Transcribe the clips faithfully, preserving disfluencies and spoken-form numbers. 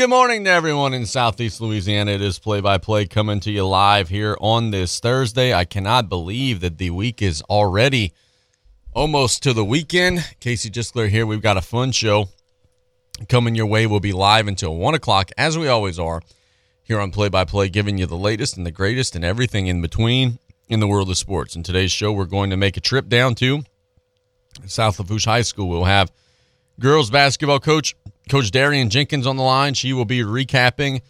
good morning to everyone in Southeast Louisiana. It is play-by-play coming to you live here on this Thursday. I cannot believe that the week is already almost to the weekend. Casey Gisler here. We've got a fun show coming your way. We'll be live until one o'clock, as we always are, here on Play-by-Play, giving you the latest and the greatest and everything in between in the world of sports. In today's show, we're going to make a trip down to South Lafourche High School. We'll have girls basketball coach Coach Darian Jenkins on the line. She will be recapping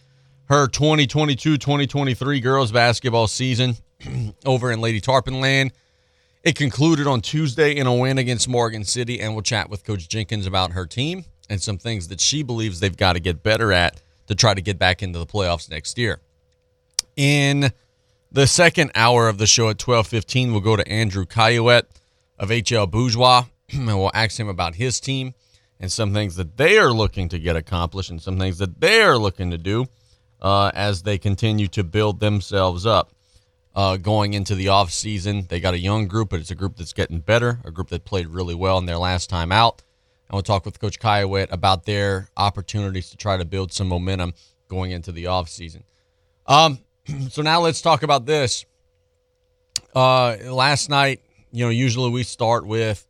her twenty twenty-two twenty twenty-three girls basketball season over in Lady Tarpon Land. It concluded on Tuesday in a win against Morgan City, and we'll chat with Coach Jenkins about her team and some things that she believes they've got to get better at to try to get back into the playoffs next year. In the second hour of the show at twelve fifteen, we'll go to Andrew Caillouet of H L Bourgeois, and we'll ask him about his team and some things that they are looking to get accomplished and some things that they are looking to do uh, as they continue to build themselves up uh, going into the offseason. They got a young group, but it's a group that's getting better, a group that played really well in their last time out. And we'll talk with Coach Caillouet about their opportunities to try to build some momentum going into the offseason. Um, so now let's talk about this. Uh, last night, you know, usually we start with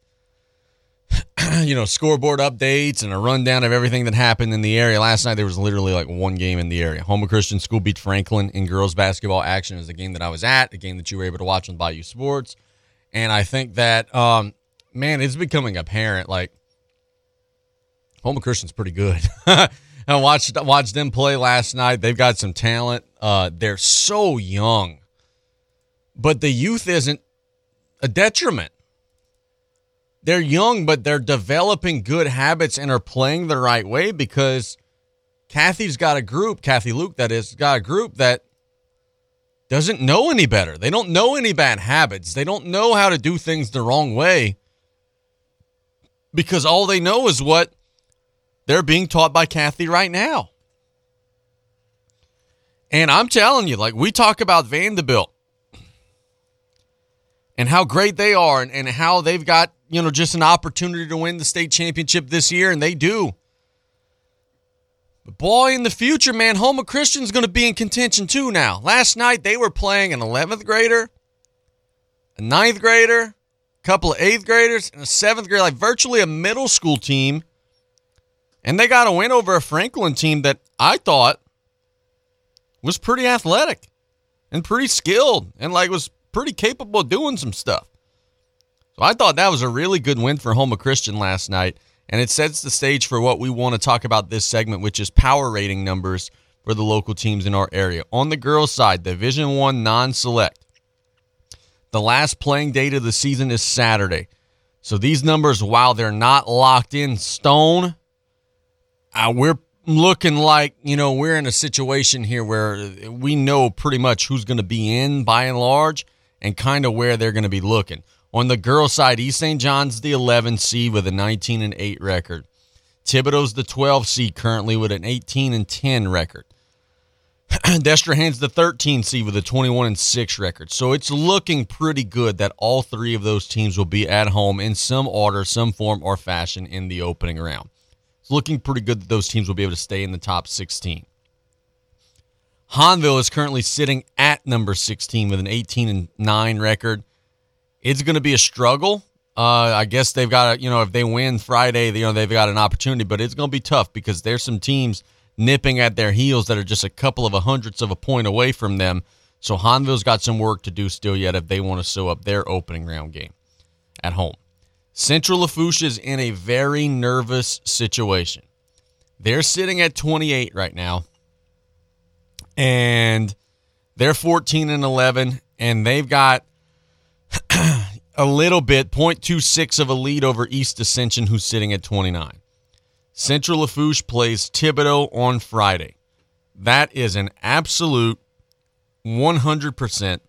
you know, scoreboard updates and a rundown of everything that happened in the area. Last night, there was literally like one game in the area. Houma Christian School beat Franklin in girls basketball action. It was a game that I was at, a game that you were able to watch on Bayou Sports. And I think that, um, man, it's becoming apparent, like, Houma Christian's pretty good. I watched, watched them play last night. They've got some talent. Uh, they're so young. But the youth isn't a detriment. They're young, but they're developing good habits and are playing the right way because Kathy's got a group, Kathy Luke, that is, got a group that doesn't know any better. They don't know any bad habits. They don't know how to do things the wrong way because all they know is what they're being taught by Kathy right now. And I'm telling you, like, we talk about Vanderbilt and how great they are and, and how they've got, you know, just an opportunity to win the state championship this year, and they do. But boy, in the future, man, Houma Christian's going to be in contention too now. Last night, they were playing an eleventh grader, a ninth grader, a couple of eighth graders, and a seventh grader, like virtually a middle school team. And they got a win over a Franklin team that I thought was pretty athletic and pretty skilled and, like, was pretty capable of doing some stuff. So I thought that was a really good win for Houma Christian last night, and it sets the stage for what we want to talk about this segment, which is power rating numbers for the local teams in our area. On the girls' side, Division One non-select. The last playing date of the season is Saturday. So these numbers, while they're not locked in stone, uh, we're looking like, you know, we're in a situation here where we know pretty much who's going to be in by and large, and kind of where they're going to be looking. On the girls' side, East Saint John's the eleven seed with a nineteen and eight record. Thibodaux's the twelve seed currently with an eighteen and ten record. Destrehan's the thirteen seed with a twenty-one and six record. So it's looking pretty good that all three of those teams will be at home in some order, some form, or fashion in the opening round. It's looking pretty good that those teams will be able to stay in the top sixteen. Hahnville is currently sitting at number sixteen with an eighteen and nine record. It's going to be a struggle. Uh, I guess they've got to, you know, if they win Friday, you know, they've got an opportunity, but it's going to be tough because there's some teams nipping at their heels that are just a couple of a hundredths of a point away from them. So Hahnville's got some work to do still yet if they want to sew up their opening round game at home. Central Lafourche is in a very nervous situation. They're sitting at twenty-eight right now, and they're fourteen and eleven, and they've got a little bit, point two six of a lead over East Ascension, who's sitting at twenty-nine. Central Lafourche plays Thibodaux on Friday. That is an absolute one hundred percent,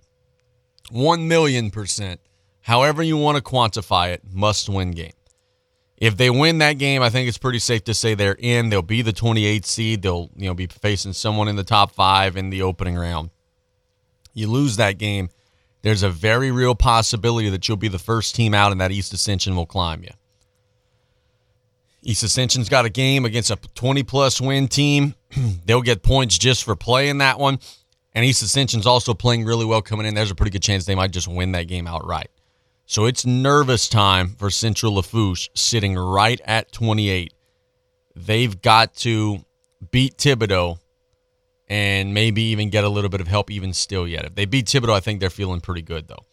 one million percent, however you want to quantify it, must-win game. If they win that game, I think it's pretty safe to say they're in. They'll be the twenty-eighth seed. They'll, you know, be facing someone in the top five in the opening round. You lose that game, there's a very real possibility that you'll be the first team out and that East Ascension will climb you. East Ascension's got a game against a twenty-plus win team They'll get points just for playing that one. And East Ascension's also playing really well coming in. There's a pretty good chance they might just win that game outright. So it's nervous time for Central Lafourche sitting right at twenty-eight. They've got to beat Thibodaux and maybe even get a little bit of help even still yet. If they beat Thibodaux, I think they're feeling pretty good, though.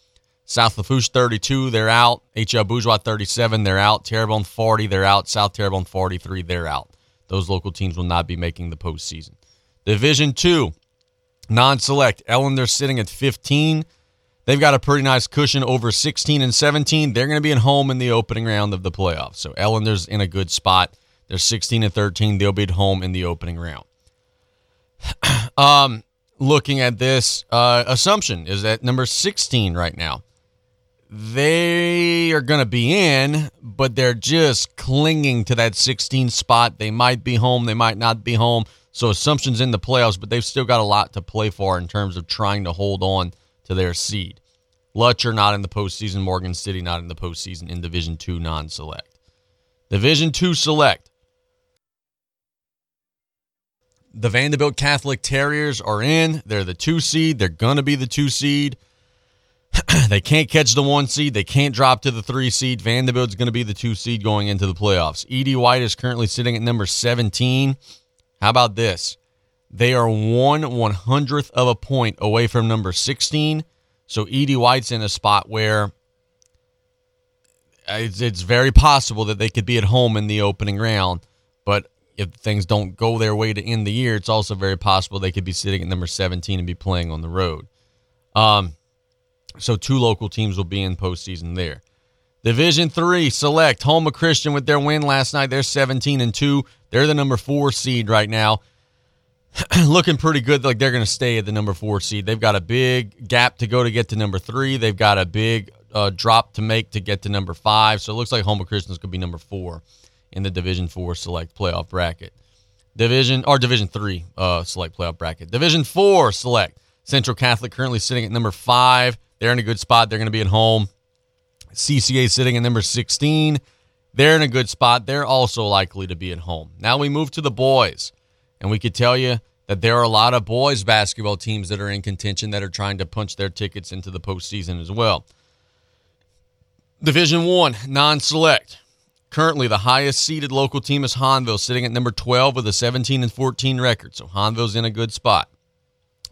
South Lafourche, thirty-two, they're out. H L Bourgeois, thirty-seven, they're out. Terrebonne, forty, they're out. South Terrebonne, forty-three, they're out. Those local teams will not be making the postseason. Division two, non-select. Ellender sitting at fifteen. They've got a pretty nice cushion over sixteen and seventeen. They're going to be at home in the opening round of the playoffs. So Ellender's in a good spot. They're sixteen and thirteen. They'll be at home in the opening round. um, looking at this, uh, Assumption is at number sixteen right now. They are going to be in, but they're just clinging to that sixteen spot. They might be home. They might not be home. So Assumption's in the playoffs, but they've still got a lot to play for in terms of trying to hold on to their seed. Lutcher not in the postseason. Morgan City not in the postseason in Division two non-select. Division two select. The Vanderbilt Catholic Terriers are in. They're the two seed. They're going to be the two seed. They can't catch the one seed. They can't drop to the three seed. Vanderbilt's going to be the two seed going into the playoffs. Edie White is currently sitting at number seventeen. How about this? They are one one-hundredth of a point away from number sixteen. So Edie White's in a spot where it's, it's very possible that they could be at home in the opening round. But if things don't go their way to end the year, it's also very possible they could be sitting at number seventeen and be playing on the road. Um, so two local teams will be in postseason there. Division three select. Houma Christian with their win last night. They're seventeen and two. They're the number four seed right now. Looking pretty good, like they're going to stay at the number four seed. They've got a big gap to go to get to number three. They've got a big uh, drop to make to get to number five. So it looks like Houma Christian's going to be number four in the Division Four Select Playoff Bracket. Division or Division Three uh, Select Playoff Bracket. Division Four Select. Central Catholic currently sitting at number five. They're in a good spot. They're going to be at home. C C A sitting at number sixteen. They're in a good spot. They're also likely to be at home. Now we move to the boys. And we could tell you that there are a lot of boys basketball teams that are in contention that are trying to punch their tickets into the postseason as well. Division one, non-select. Currently, the highest-seeded local team is Hahnville, sitting at number twelve with a seventeen and fourteen record. So Hahnville's in a good spot.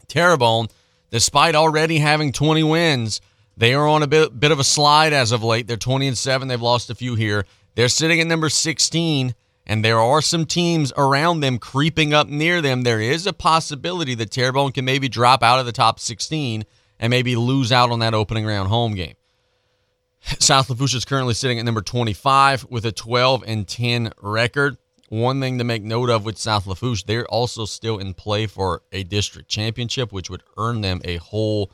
Terrebonne, despite already having twenty wins, they are on a bit, bit of a slide as of late. They're twenty and seven. They've lost a few here. They're sitting at number sixteen. And there are some teams around them creeping up near them. There is a possibility that Terrebonne can maybe drop out of the top sixteen and maybe lose out on that opening round home game. South Lafourche is currently sitting at number twenty-five with a twelve and ten record. One thing to make note of with South Lafourche, they're also still in play for a district championship, which would earn them a whole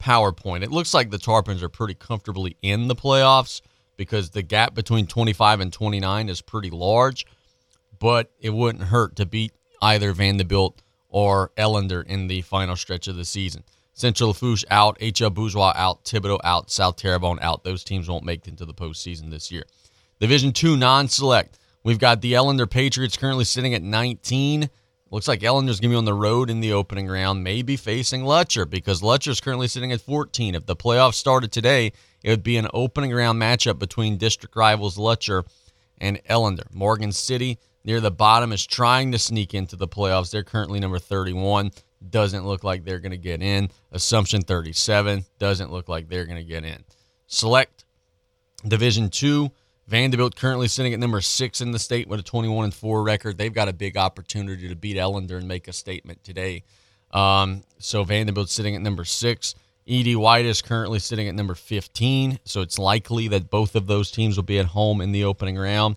PowerPoint. It looks like the Tarpons are pretty comfortably in the playoffs because the gap between twenty-five and twenty-nine is pretty large. But it wouldn't hurt to beat either Vanderbilt or Ellender in the final stretch of the season. Central Lafourche out, H L Bourgeois out, Thibodaux out, South Terrebonne out. Those teams won't make it into the postseason this year. Division two non-select. We've got the Ellender Patriots currently sitting at nineteen. Looks like Ellender's going to be on the road in the opening round, maybe facing Lutcher because Lutcher's currently sitting at fourteen. If the playoffs started today, it would be an opening round matchup between district rivals Lutcher and Ellender. Morgan City near the bottom is trying to sneak into the playoffs. They're currently number thirty-one. Doesn't look like they're going to get in. Assumption thirty-seven. Doesn't look like they're going to get in. Select Division two. Vanderbilt currently sitting at number six in the state with a twenty-one and four record. They've got a big opportunity to beat Ellender and make a statement today. Um, so Vanderbilt sitting at number six. Edie White is currently sitting at number fifteen, so it's likely that both of those teams will be at home in the opening round.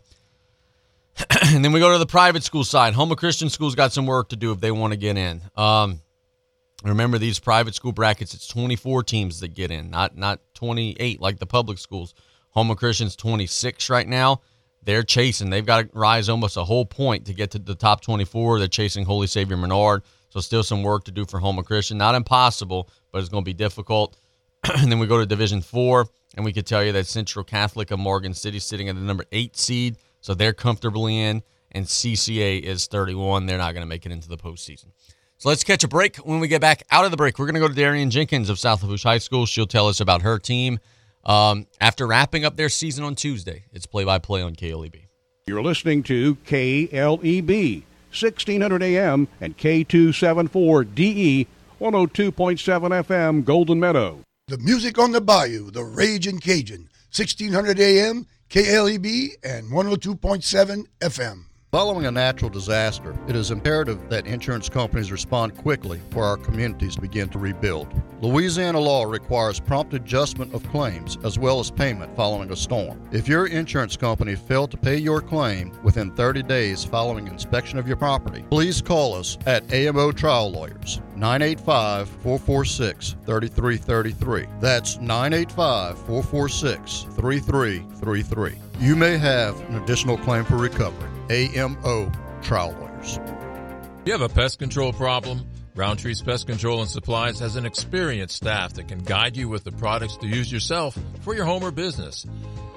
And then we go to the private school side. Houma Christian School's got some work to do if they want to get in. Um, remember, these private school brackets, it's twenty-four teams that get in, not not twenty-eight like the public schools. Houma Christian's twenty-six right now. They're chasing. They've got to rise almost a whole point to get to the top twenty-four. They're chasing Holy Savior Menard, so still some work to do for Houma Christian. Not impossible, but it's going to be difficult. And then we go to Division four, and we could tell you that Central Catholic of Morgan City sitting at the number eight seed, so they're comfortably in. and C C A is thirty-one. They're not going to make it into the postseason. So let's catch a break. When we get back out of the break, we're going to go to Darian Jenkins of South Lafourche High School. She'll tell us about her team um, after wrapping up their season on Tuesday. It's play-by-play on K L E B. You're listening to K L E B, sixteen hundred A M and K two seventy-four D E, one oh two point seven F M, Golden Meadow. The music on the bayou, the Ragin' Cajun, sixteen hundred A M, K L E B, and one oh two point seven F M. Following a natural disaster, it is imperative that insurance companies respond quickly for our communities to begin to rebuild. Louisiana law requires prompt adjustment of claims as well as payment following a storm. If your insurance company failed to pay your claim within thirty days following inspection of your property, please call us at A M O Trial Lawyers, nine eight five, four four six, three three three three. That's nine eight five, four four six, three three three three. You may have an additional claim for recovery. A M O Trial Lawyers. You have a pest control problem? Roundtree's Pest Control and Supplies has an experienced staff that can guide you with the products to use yourself for your home or business.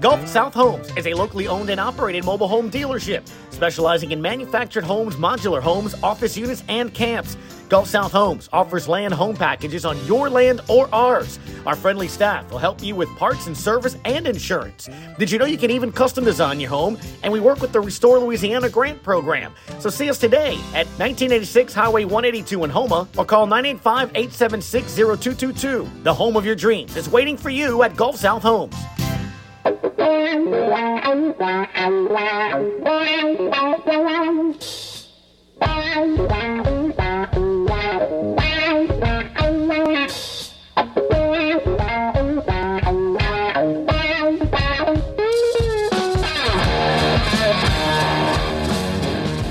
Gulf South Homes is a locally owned and operated mobile home dealership specializing in manufactured homes, modular homes, office units, and camps. Gulf South Homes offers land home packages on your land or ours. Our friendly staff will help you with parts and service and insurance. Did you know you can even custom design your home? And we work with the Restore Louisiana Grant Program. So see us today at nineteen eighty-six Highway one eighty-two in Houma or call nine eight five, eight seven six, zero two two two. The home of your dreams is waiting for you at Gulf South Homes.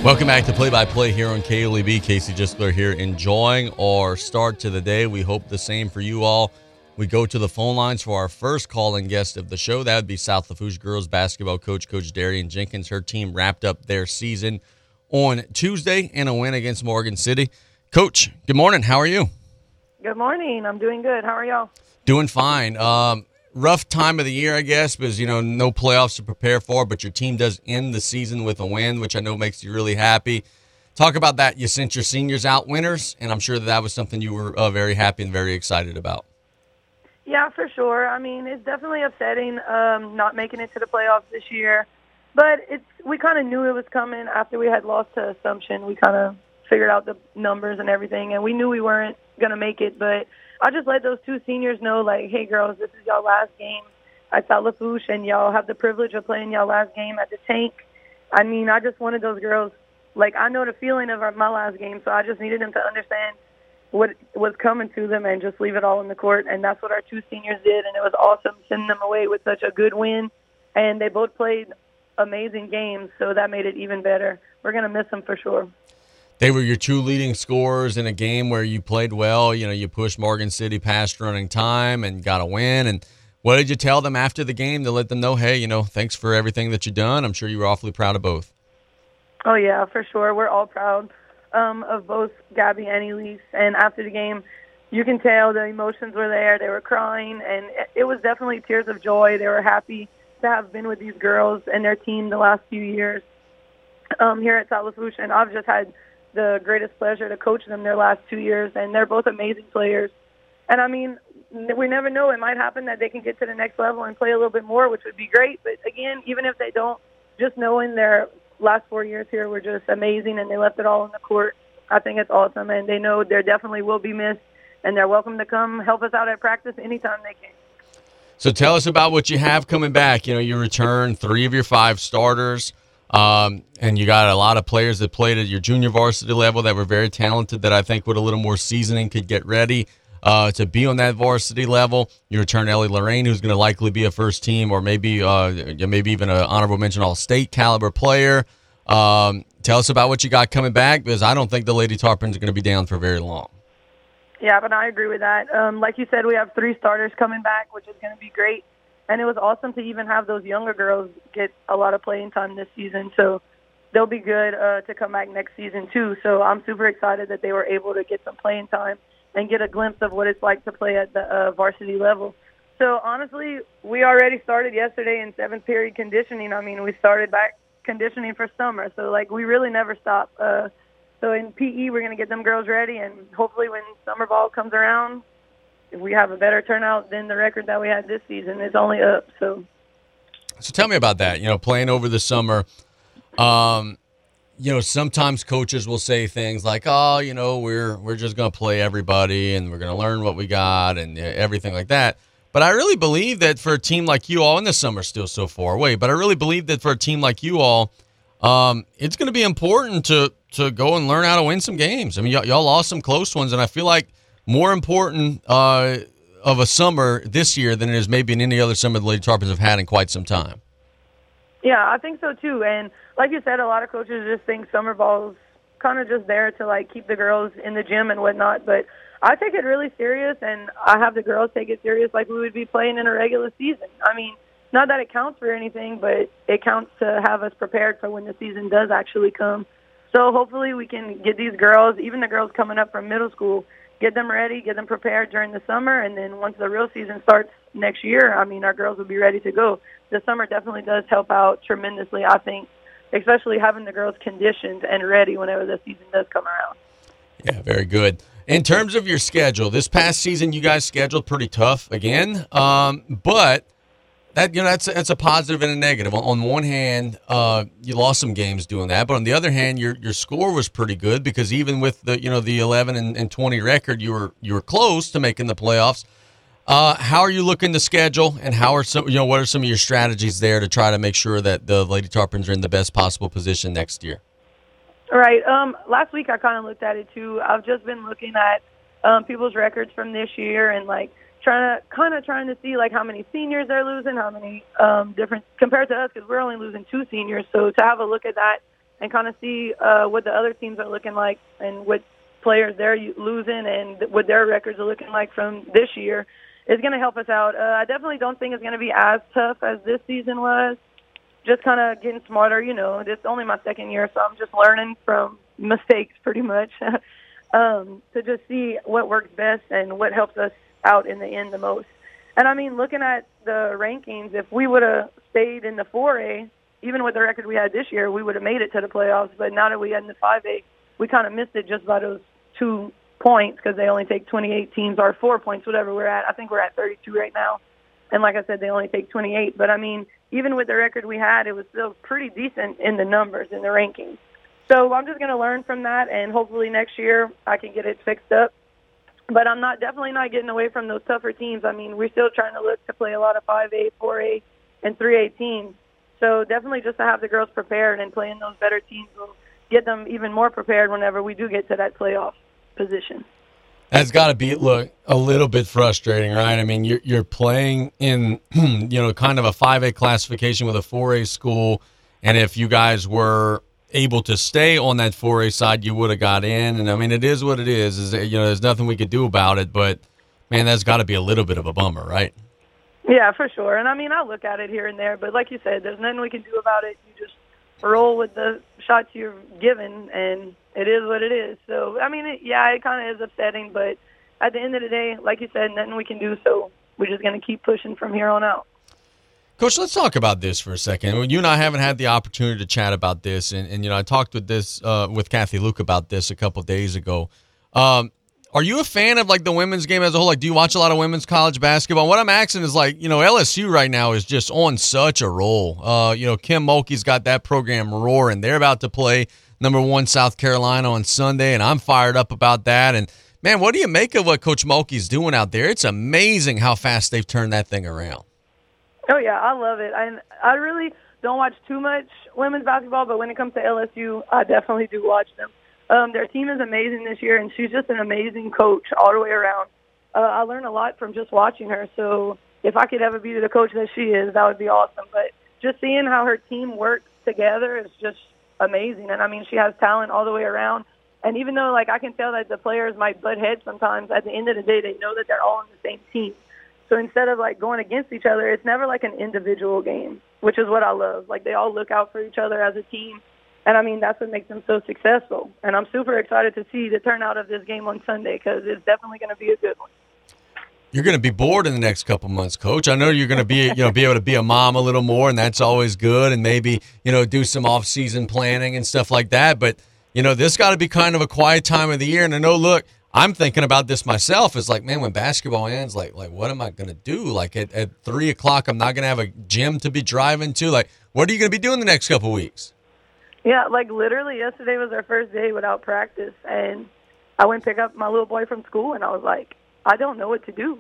Welcome back to Play by Play here on K L E B. Casey Gisler here, enjoying our start to the day. We hope the same for you all. We go to the phone lines for our first call-in guest of the show. That would be South Lafourche girls basketball coach, Coach Darian Jenkins. Her team wrapped up their season on Tuesday in a win against Morgan City. Coach, good morning. How are you? Good morning. I'm doing good. How are y'all? Doing fine. Um, rough time of the year, I guess, because, you know, no playoffs to prepare for, but your team does end the season with a win, which I know makes you really happy. Talk about that. You sent your seniors out winners, and I'm sure that, that was something you were uh, very happy and very excited about. Yeah, for sure. I mean, it's definitely upsetting um, not making it to the playoffs this year. But it's we kind of knew it was coming after we had lost to Assumption. We kind of figured out the numbers and everything, and we knew we weren't going to make it. But I just let those two seniors know, like, hey, girls, this is y'all last game at South Lafourche, and y'all have the privilege of playing y'all last game at the Tank. I mean, I just wanted those girls, like, I know the feeling of our, my last game, so I just needed them to understand what was coming to them and just leave it all on the court. And that's what our two seniors did, and it was awesome sending them away with such a good win. And they both played amazing games, so that made it even better. We're going to miss them for sure. They were your two leading scorers in a game where you played well. You know, you pushed Morgan City past running time and got a win. And what did you tell them after the game to let them know, hey, you know, thanks for everything that you've done? I'm sure you were awfully proud of both. Oh, yeah, for sure. We're all proud Um, of both Gabby and Elise, and after the game, you can tell the emotions were there. They were crying, and it was definitely tears of joy. They were happy to have been with these girls and their team the last few years um, here at South Lafourche, and I've just had the greatest pleasure to coach them their last two years, and they're both amazing players. And, I mean, we never know. It might happen that they can get to the next level and play a little bit more, which would be great. But, again, even if they don't, just knowing their last four years here were just amazing, and they left it all on the court. I think it's awesome, and they know they definitely will be missed, and they're welcome to come help us out at practice anytime they can. So tell us about what you have coming back. You know, you return three of your five starters, um, and you got a lot of players that played at your junior varsity level that were very talented that I think with a little more seasoning could get ready uh, to be on that varsity level. You return Ellie Lorraine, who's going to likely be a first team or maybe uh, maybe even an honorable mention All-State caliber player. Um, tell us about what you got coming back, because I don't think the Lady Tarpons are going to be down for very long. Yeah, but I agree with that. Um, like you said, we have three starters coming back, which is going to be great. And it was awesome to even have those younger girls get a lot of playing time this season. So they'll be good uh, to come back next season, too. So I'm super excited that they were able to get some playing time and get a glimpse of what it's like to play at the uh, varsity level. So, honestly, we already started yesterday in seventh period conditioning. I mean, we started back conditioning for summer. So, like, we really never stop uh So in P E, we're going to get them girls ready, and hopefully when summer ball comes around, if we have a better turnout than the record that we had this season, it's only up. So, so tell me about that. You know, playing over the summer, um, you know, sometimes coaches will say things like, "Oh, you know, we're we're just going to play everybody, and we're going to learn what we got, and everything like that." But I really believe that for a team like you all, and the summer's still so far away, but I really believe that for a team like you all, um, it's going to be important to. to go and learn how to win some games. I mean, y- y'all lost some close ones, and I feel like more important uh, of a summer this year than it is maybe in any other summer the Lady Tarpons have had in quite some time. Yeah, I think so, too. And like you said, a lot of coaches just think summer ball's kind of just there to, like, keep the girls in the gym and whatnot. But I take it really serious, and I have the girls take it serious like we would be playing in a regular season. I mean, not that it counts for anything, but it counts to have us prepared for when the season does actually come. So hopefully we can get these girls, even the girls coming up from middle school, get them ready, get them prepared during the summer, and then once the real season starts next year, I mean, our girls will be ready to go. The summer definitely does help out tremendously, I think, especially having the girls conditioned and ready whenever the season does come around. Yeah, very good. In terms of your schedule, this past season you guys scheduled pretty tough again, um, but That you know that's that's a positive and a negative. On one hand, uh, you lost some games doing that, but on the other hand, your your score was pretty good because even with the you know the eleven and, and twenty record, you were you were close to making the playoffs. Uh, how are you looking to schedule, and how are some you know what are some of your strategies there to try to make sure that the Lady Tarpons are in the best possible position next year? All right. Um, last week I kind of looked at it too. I've just been looking at um, people's records from this year and like. Trying to kind of trying to see like how many seniors they're losing, how many um, different compared to us because we're only losing two seniors. So to have a look at that and kind of see uh, what the other teams are looking like and what players they're losing and what their records are looking like from this year is going to help us out. Uh, I definitely don't think it's going to be as tough as this season was. Just kind of getting smarter, you know. It's only my second year, so I'm just learning from mistakes pretty much um, to just see what works best and what helps us out in the end the most. And I mean, looking at the rankings, if we would have stayed in the four A, even with the record we had this year, we would have made it to the playoffs. But now that we had in the five A, we kind of missed it just by those two points because they only take twenty-eight teams or four points, whatever we're at. I think we're at thirty-two right now. And like I said, they only take twenty-eight. But I mean, even with the record we had, it was still pretty decent in the numbers, in the rankings. So I'm just going to learn from that, and hopefully next year I can get it fixed up. But I'm not definitely not getting away from those tougher teams. I mean, we're still trying to look to play a lot of five A, four A, and three A teams. So definitely just to have the girls prepared and playing those better teams will get them even more prepared whenever we do get to that playoff position. That's got to be, look, a little bit frustrating, right? I mean, you're, you're playing in, you know, kind of a five A classification with a four A school, and if you guys were – able to stay on that four A side, you would have got in. And I mean, it is what it is. Is you know, there's nothing we could do about it. But man, that's got to be a little bit of a bummer, right? Yeah, for sure. And I mean, I look at it here and there, but like you said, there's nothing we can do about it. You just roll with the shots you're given, and it is what it is. So I mean, it, yeah, it kind of is upsetting, but at the end of the day, like you said, nothing we can do. So we're just going to keep pushing from here on out. Coach, let's talk about this for a second. You and I haven't had the opportunity to chat about this, and, and you know, I talked with this uh, with Kathy Luke about this a couple of days ago. Um, are you a fan of like the women's game as a whole? Like, do you watch a lot of women's college basketball? What I'm asking is like, you know, L S U right now is just on such a roll. Uh, you know, Kim Mulkey's got that program roaring. They're about to play number one South Carolina on Sunday, and I'm fired up about that. And man, what do you make of what Coach Mulkey's doing out there? It's amazing how fast they've turned that thing around. Oh, yeah, I love it. I, I really don't watch too much women's basketball, but when it comes to L S U, I definitely do watch them. Um, their team is amazing this year, and she's just an amazing coach all the way around. Uh, I learn a lot from just watching her, so if I could ever be the coach that she is, that would be awesome. But just seeing how her team works together is just amazing. And, I mean, she has talent all the way around. And even though, like, I can tell that the players might butt heads sometimes, at the end of the day, they know that they're all on the same team. So instead of, like, going against each other, it's never like an individual game, which is what I love. Like, they all look out for each other as a team. And, I mean, that's what makes them so successful. And I'm super excited to see the turnout of this game on Sunday because it's definitely going to be a good one. You're going to be bored in the next couple months, Coach. I know you're going to be, you know, be able to be a mom a little more, and that's always good, and maybe, you know, do some off-season planning and stuff like that. But, you know, this got to be kind of a quiet time of the year. And I know, look, I'm thinking about this myself. It's like, man, when basketball ends, like, like what am I going to do? Like, at, at three o'clock, I'm not going to have a gym to be driving to. Like, what are you going to be doing the next couple weeks? Yeah, like, literally yesterday was our first day without practice, and I went pick up my little boy from school, and I was like, I don't know what to do.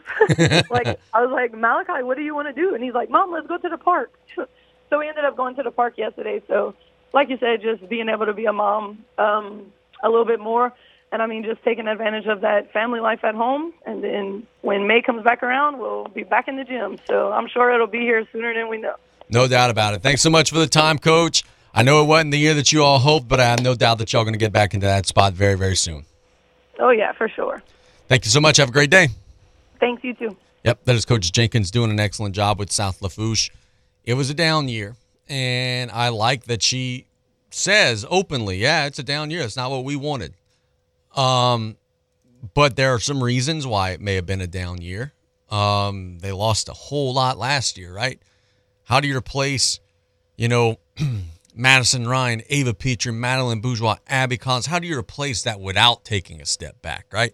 Like, I was like, Malachi, what do you want to do? And he's like, Mom, let's go to the park. So we ended up going to the park yesterday. So, like you said, just being able to be a mom um, a little bit more. And, I mean, just taking advantage of that family life at home. And then when May comes back around, we'll be back in the gym. So I'm sure it'll be here sooner than we know. No doubt about it. Thanks so much for the time, Coach. I know it wasn't the year that you all hoped, but I have no doubt that y'all are going to get back into that spot very, very soon. Oh, yeah, for sure. Thank you so much. Have a great day. Thanks, you too. Yep, that is Coach Jenkins doing an excellent job with South Lafourche. It was a down year, and I like that she says openly, yeah, it's a down year. It's not what we wanted. Um, but there are some reasons why it may have been a down year. Um, they lost a whole lot last year, right? How do you replace, you know, Madison Ryan, Ava Petrie, Madeline Bourgeois, Abby Collins? How do you replace that without taking a step back, right?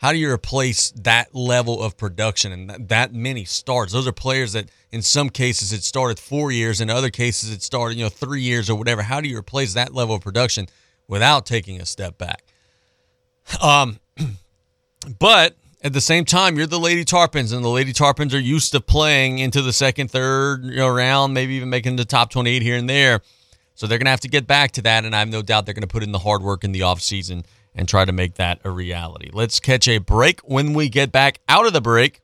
How do you replace that level of production and that many starts? Those are players that in some cases it started four years, in other cases it started, you know, three years or whatever. How do you replace that level of production without taking a step back? Um, but at the same time, you're the Lady Tarpons, and the Lady Tarpons are used to playing into the second, third, you know, round, maybe even making the top twenty-eight here and there. So they're going to have to get back to that, and I have no doubt they're going to put in the hard work in the offseason and try to make that a reality. Let's catch a break. When we get back out of the break,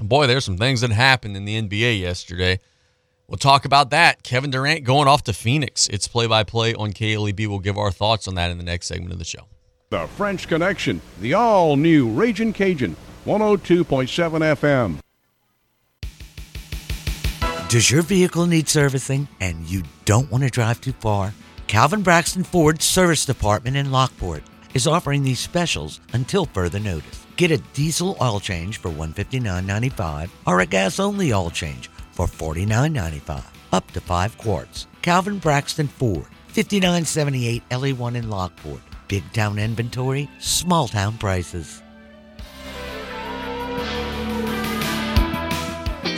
boy, there's some things that happened in the N B A yesterday. We'll talk about that. Kevin Durant going off to Phoenix. It's play-by-play on K L E B. We'll give our thoughts on that in the next segment of the show. The French Connection, the all-new Ragin' Cajun, one oh two point seven F M. Does your vehicle need servicing and you don't want to drive too far? Calvin Braxton Ford's service department in Lockport is offering these specials until further notice. Get a diesel oil change for one hundred fifty-nine dollars and ninety-five cents or a gas-only oil change for forty-nine dollars and ninety-five cents, up to five quarts. Calvin Braxton Ford, fifty-nine seventy-eight L E one in Lockport. Big town inventory, small town prices.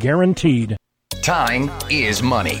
guaranteed. Time is money.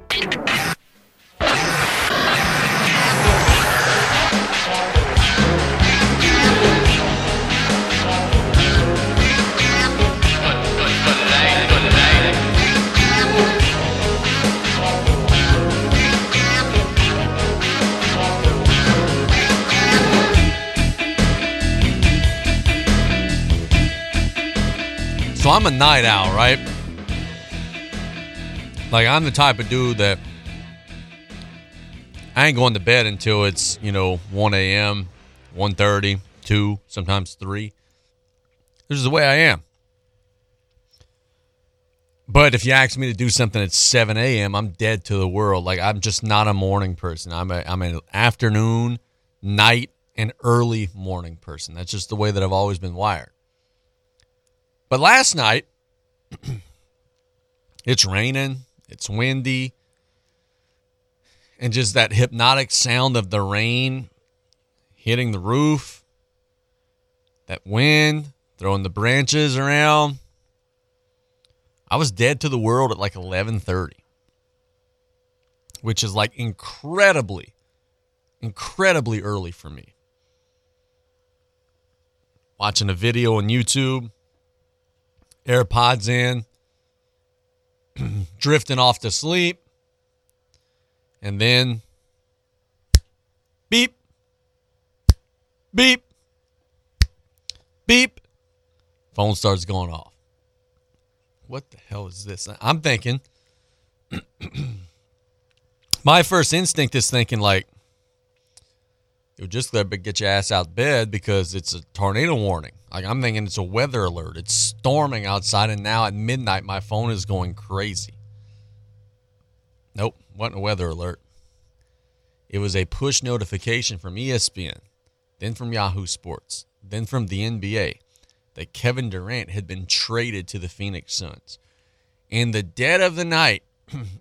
So I'm a night owl, right? Like, I'm the type of dude that I ain't going to bed until it's, you know, one a.m., one thirty, two, sometimes three. This is the way I am. But if you ask me to do something at seven a.m., I'm dead to the world. Like, I'm just not a morning person. I'm a, I'm an afternoon, night, and early morning person. That's just the way that I've always been wired. But last night, it's raining. It's windy. And just that hypnotic sound of the rain hitting the roof, that wind, throwing the branches around. I was dead to the world at like eleven thirty, which is like incredibly, incredibly early for me. Watching a video on YouTube, AirPods in, drifting off to sleep. And then, beep, beep, beep, phone starts going off. What the hell is this? I'm thinking, my first instinct is thinking like, you'll just get your ass out of bed because it's a tornado warning. Like, I'm thinking it's a weather alert. It's storming outside, and now at midnight, my phone is going crazy. Nope, wasn't a weather alert. It was a push notification from E S P N, then from Yahoo Sports, then from the N B A, that Kevin Durant had been traded to the Phoenix Suns. In the dead of the night,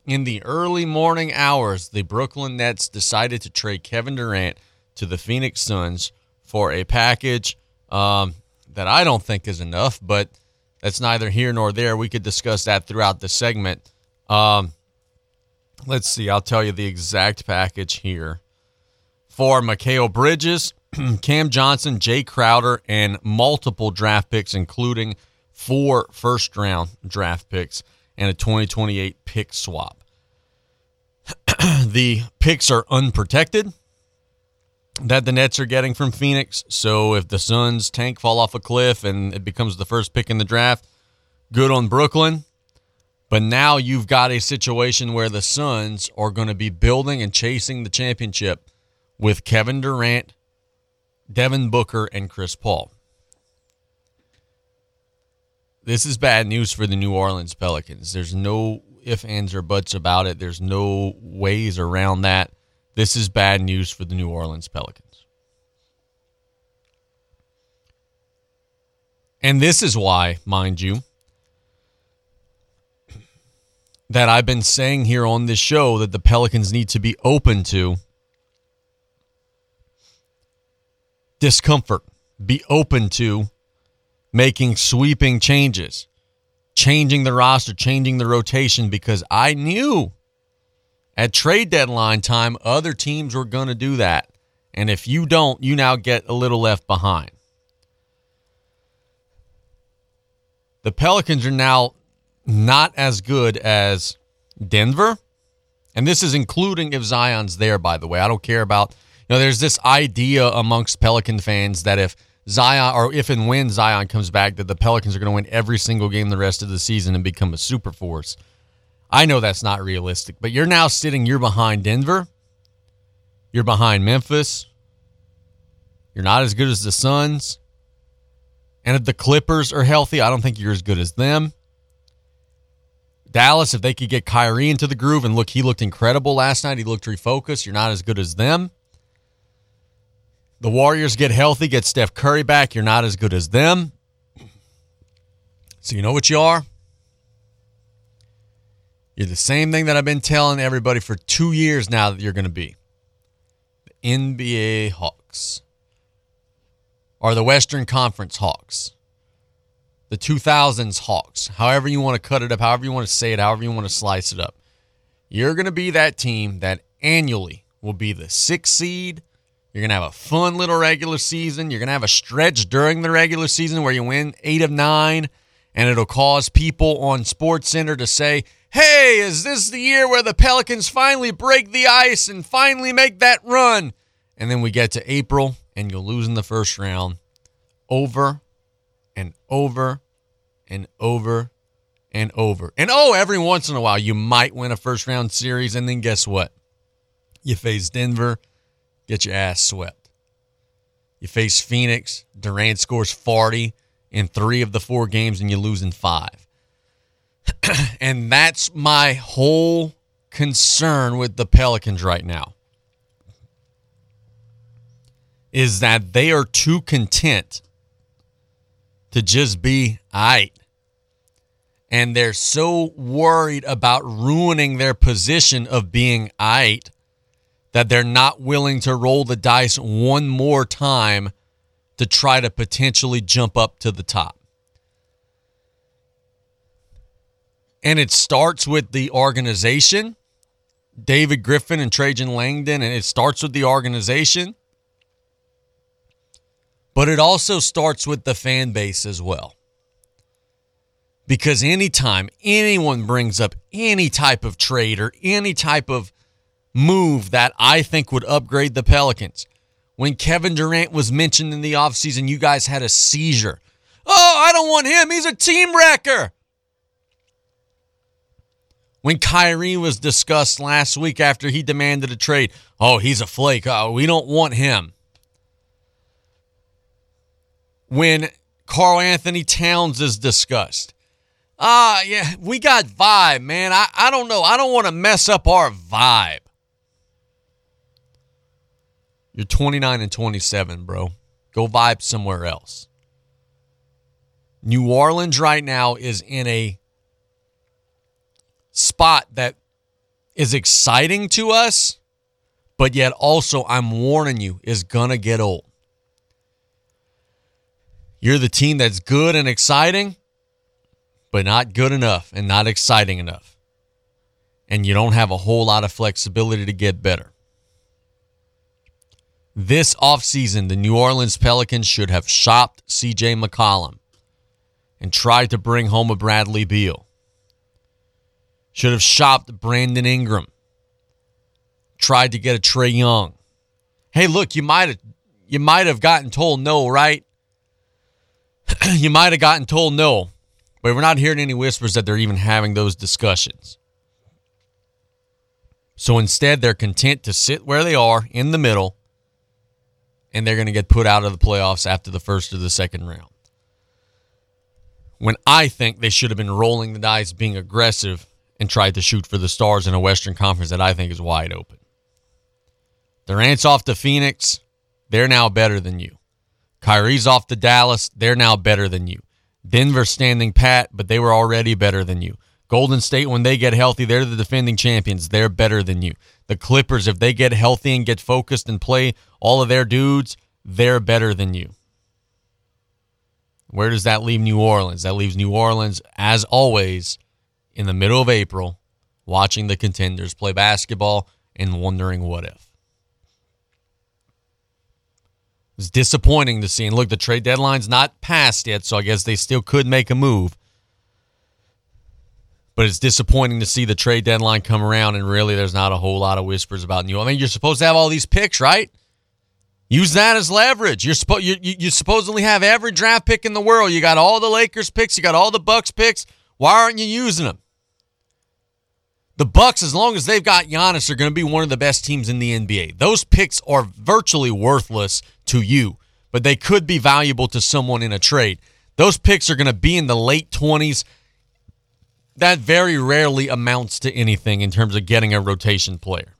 in the early morning hours, the Brooklyn Nets decided to trade Kevin Durant to the Phoenix Suns for a package um, that I don't think is enough, but that's neither here nor there. We could discuss that throughout the segment. Um, Let's see. I'll tell you the exact package here. For Mikal Bridges, Cam Johnson, Jay Crowder, and multiple draft picks, including four first-round draft picks and a twenty twenty-eight pick swap. The picks are unprotected that the Nets are getting from Phoenix. So if the Suns tank, fall off a cliff, and it becomes the first pick in the draft, good on Brooklyn. But now you've got a situation where the Suns are going to be building and chasing the championship with Kevin Durant, Devin Booker, and Chris Paul. This is bad news for the New Orleans Pelicans. There's no ifs, ands, or buts about it. There's no ways around that. This is bad news for the New Orleans Pelicans. And this is why, mind you, that I've been saying here on this show that the Pelicans need to be open to discomfort, be open to making sweeping changes, changing the roster, changing the rotation, because I knew at trade deadline time other teams were going to do that. And if you don't, you now get a little left behind. The Pelicans are now not as good as Denver. And this is including if Zion's there, by the way. I don't care about know, there's this idea amongst Pelican fans that if Zion, or if and when Zion comes back, that the Pelicans are going to win every single game the rest of the season and become a super force. I know that's not realistic, but you're now sitting, you're behind Denver, you're behind Memphis, you're not as good as the Suns, and if the Clippers are healthy, I don't think you're as good as them. Dallas, if they could get Kyrie into the groove, and look, he looked incredible last night, he looked refocused, you're not as good as them. The Warriors get healthy, get Steph Curry back, you're not as good as them. So you know what you are? You're the same thing that I've been telling everybody for two years now that you're going to be. The N B A Hawks. Or the Western Conference Hawks. The two thousands Hawks. However you want to cut it up, however you want to say it, however you want to slice it up. You're going to be that team that annually will be the sixth seed. You're going to have a fun little regular season. You're going to have a stretch during the regular season where you win eight of nine, and it'll cause people on SportsCenter to say, hey, is this the year where the Pelicans finally break the ice and finally make that run? And then we get to April, and you'll lose in the first round over and over and over and over. And, oh, every once in a while, you might win a first-round series, and then guess what? You face Denver. Get your ass swept. You face Phoenix. Durant scores forty in three of the four games, and you lose in five. And that's my whole concern with the Pelicans right now, is that they are too content to just be aight. And they're so worried about ruining their position of being aight that they're not willing to roll the dice one more time to try to potentially jump up to the top. And it starts with the organization, David Griffin and Trajan Langdon, and it starts with the organization. But it also starts with the fan base as well. Because anytime anyone brings up any type of trade or any type of move that I think would upgrade the Pelicans. When Kevin Durant was mentioned in the offseason, you guys had a seizure. Oh, I don't want him. He's a team wrecker. When Kyrie was discussed last week after he demanded a trade, oh, he's a flake. Oh, we don't want him. When Karl Anthony Towns is discussed, ah, yeah, we got vibe, man. I, I don't know. I don't want to mess up our vibe. You're twenty-nine and twenty-seven, bro. Go vibe somewhere else. New Orleans right now is in a spot that is exciting to us, but yet also, I'm warning you, is going to get old. You're the team that's good and exciting, but not good enough and not exciting enough. And you don't have a whole lot of flexibility to get better. This offseason, the New Orleans Pelicans should have shopped C J McCollum and tried to bring home a Bradley Beal. Should have shopped Brandon Ingram. Tried to get a Trae Young. Hey, look, you might have you might have gotten told no, right? you might have gotten told no. But we're not hearing any whispers that they're even having those discussions. So instead, they're content to sit where they are in the middle, and they're going to get put out of the playoffs after the first or the second round. When I think they should have been rolling the dice, being aggressive, and tried to shoot for the stars in a Western Conference that I think is wide open. Durant's off to Phoenix. They're now better than you. Kyrie's off to Dallas. They're now better than you. Denver standing pat, but they were already better than you. Golden State, when they get healthy, they're the defending champions. They're better than you. The Clippers, if they get healthy and get focused and play all of their dudes, they're better than you. Where does that leave New Orleans? That leaves New Orleans, as always, in the middle of April, watching the contenders play basketball and wondering what if. It's disappointing to see. And look, the trade deadline's not passed yet, so I guess they still could make a move. But it's disappointing to see the trade deadline come around and really there's not a whole lot of whispers about New Orleans. I mean, you're supposed to have all these picks, right? Use that as leverage. You're supposed you, you, you supposedly have every draft pick in the world. You got all the Lakers picks. You got all the Bucks picks. Why aren't you using them? The Bucks, as long as they've got Giannis, are going to be one of the best teams in the N B A. Those picks are virtually worthless to you, but they could be valuable to someone in a trade. Those picks are going to be in the late twenties. That very rarely amounts to anything in terms of getting a rotation player.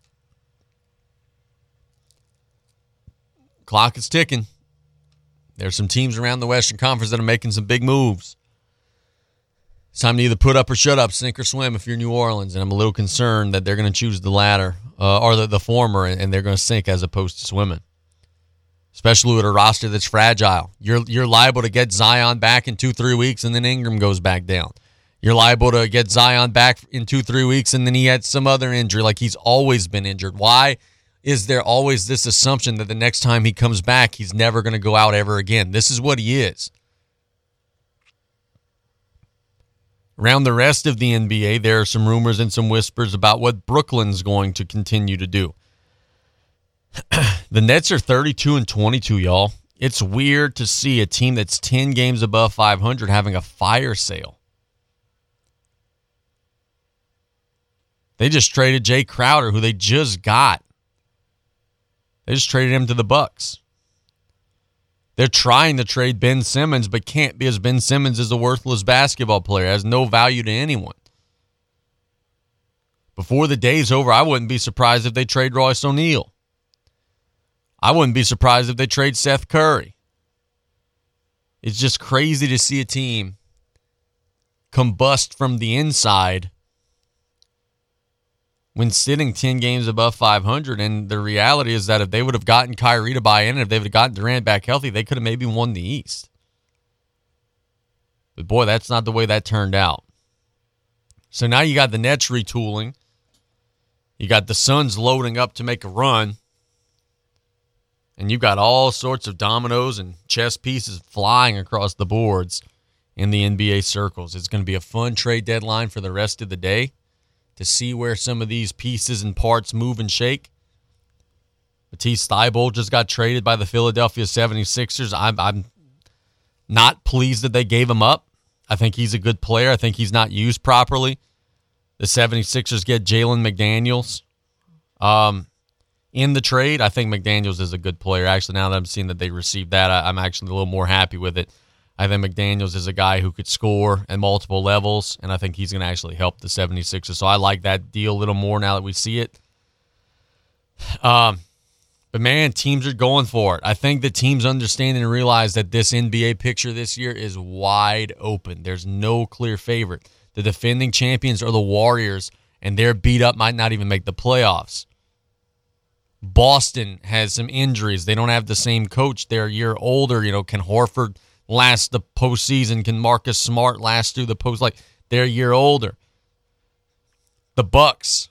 Clock is ticking. There's some teams around the Western Conference that are making some big moves. It's time to either put up or shut up, sink or swim if you're New Orleans, and I'm a little concerned that they're going to choose the latter, uh, or the, the former, and they're going to sink as opposed to swimming, especially with a roster that's fragile. You're, you're liable to get Zion back in two, three weeks, and then Ingram goes back down. You're liable to get Zion back in two, three weeks, and then he had some other injury, like he's always been injured. Why is there always this assumption that the next time he comes back, he's never going to go out ever again? This is what he is. Around the rest of the N B A, there are some rumors and some whispers about what Brooklyn's going to continue to do. The Nets are thirty-two and twenty-two, y'all. It's weird to see a team that's ten games above five hundred having a fire sale. They just traded Jay Crowder, who they just got. They just traded him to the Bucks. They're trying to trade Ben Simmons, but can't because Ben Simmons is a worthless basketball player, has no value to anyone. Before the day's over, I wouldn't be surprised if they trade Royce O'Neal. I wouldn't be surprised if they trade Seth Curry. It's just crazy to see a team combust from the inside when sitting ten games above five hundred, and the reality is that if they would have gotten Kyrie to buy in, and if they would have gotten Durant back healthy, they could have maybe won the East. But boy, that's not the way that turned out. So now you got the Nets retooling. You got the Suns loading up to make a run. And you've got all sorts of dominoes and chess pieces flying across the boards in the N B A circles. It's going to be a fun trade deadline for the rest of the day, to see where some of these pieces and parts move and shake. Matisse Thybulle just got traded by the Philadelphia seventy-sixers. I'm, I'm not pleased that they gave him up. I think he's a good player. I think he's not used properly. The seventy-sixers get Jalen McDaniels um, in the trade. I think McDaniels is a good player. Actually, now that I'm seeing that they received that, I, I'm actually a little more happy with it. I think McDaniels is a guy who could score at multiple levels, and I think he's going to actually help the seventy-sixers. So I like that deal a little more now that we see it. Um, but, man, teams are going for it. I think the teams understand and realize that this N B A picture this year is wide open. There's no clear favorite. The defending champions are the Warriors, and their beat up might not even make the playoffs. Boston has some injuries. They don't have the same coach. They're a year older. You know, can Horford last the postseason? Can Marcus Smart last through the post? Like, they're a year older. The Bucks,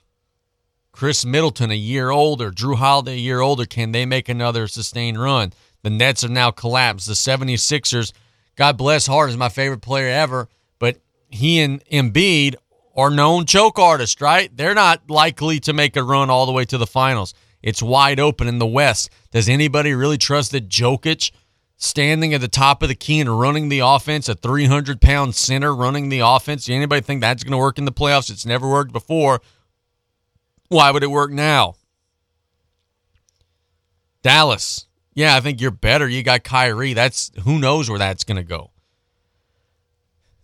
Chris Middleton a year older, Drew Holiday a year older. Can they make another sustained run? The Nets have now collapsed. The seventy-sixers, God bless Hart, is my favorite player ever, but he and Embiid are known choke artists, right? They're not likely to make a run all the way to the finals. It's wide open in the West. Does anybody really trust that Jokic, standing at the top of the key and running the offense, a three hundred pound center running the offense? Does anybody think that's going to work in the playoffs? It's never worked before. Why would it work now? Dallas, yeah, I think you're better. You got Kyrie. That's, who knows where that's going to go.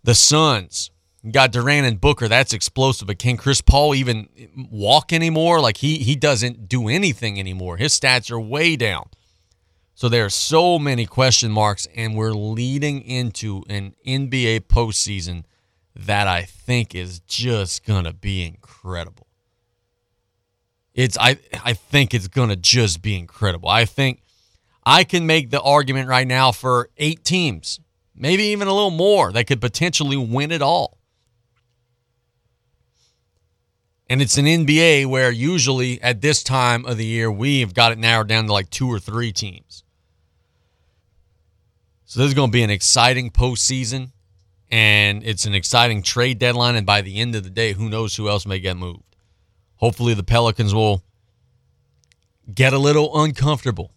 The Suns, you got Durant and Booker. That's explosive. But can Chris Paul even walk anymore? Like, he he doesn't do anything anymore. His stats are way down. So there are so many question marks, and we're leading into an N B A postseason that I think is just going to be incredible. It's I I think it's going to just be incredible. I think I can make the argument right now for eight teams, maybe even a little more, that could potentially win it all. And it's an N B A where usually at this time of the year, we've got it narrowed down to like two or three teams. So this is going to be an exciting postseason, and it's an exciting trade deadline, and by the end of the day, who knows who else may get moved. Hopefully the Pelicans will get a little uncomfortable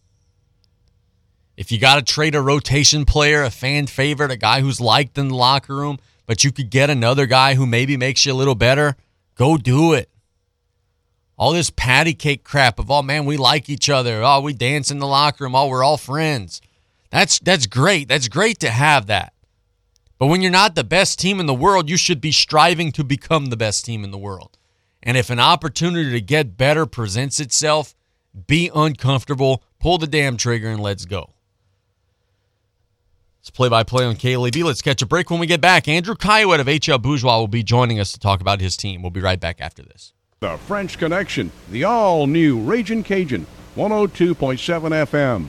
If you got to trade a rotation player, a fan favorite, a guy who's liked in the locker room, but you could get another guy who maybe makes you a little better, go do it. All this patty cake crap of, oh, man, we like each other. Oh, we dance in the locker room. Oh, we're all friends. That's that's great. That's great to have that. But when you're not the best team in the world, you should be striving to become the best team in the world. And if an opportunity to get better presents itself, be uncomfortable, pull the damn trigger, and let's go. It's play-by-play on K L A B. Let's catch a break. When we get back, Andrew Caillouet of H L Bourgeois will be joining us to talk about his team. We'll be right back after this. The French Connection, the all-new Ragin' Cajun, one oh two point seven F M.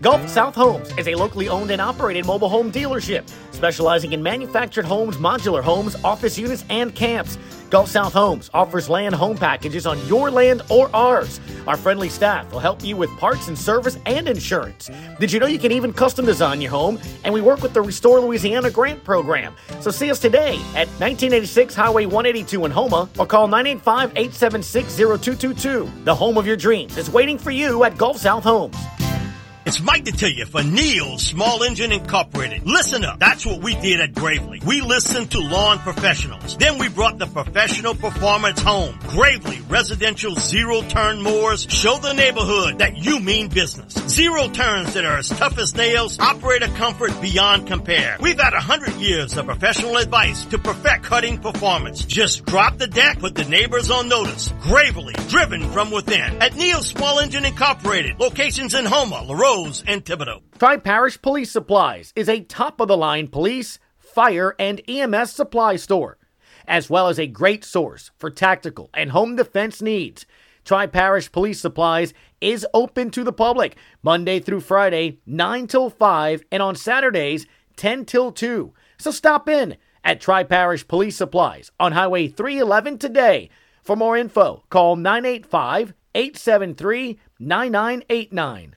Gulf South Homes is a locally owned and operated mobile home dealership specializing in manufactured homes, modular homes, office units, and camps. Gulf South Homes offers land home packages on your land or ours. Our friendly staff will help you with parts and service and insurance. Did you know you can even custom design your home? And we work with the Restore Louisiana Grant Program. So see us today at nineteen eighty-six Highway one eighty-two in Houma or call nine eight five, eight seven six, zero two two two. The home of your dreams is waiting for you at Gulf South Homes. It's Mike to tell you for Neal Small Engine Incorporated. Listen up. That's what we did at Gravely. We listened to lawn professionals. Then we brought the professional performance home. Gravely residential zero-turn mowers show the neighborhood that you mean business. Zero turns that are as tough as nails, operator comfort beyond compare. We've had one hundred years of professional advice to perfect cutting performance. Just drop the deck, put the neighbors on notice. Gravely, driven from within. At Neal Small Engine Incorporated. Locations in Houma, LaRoe, and Thibodaux. Tri-Parish Police Supplies is a top-of-the-line police, fire, and E M S supply store, as well as a great source for tactical and home defense needs. Tri-Parish Police Supplies is open to the public Monday through Friday, nine till five, and on Saturdays, ten till two. So stop in at Tri-Parish Police Supplies on Highway three eleven today. For more info, call nine eight five, eight seven three, nine nine eight nine.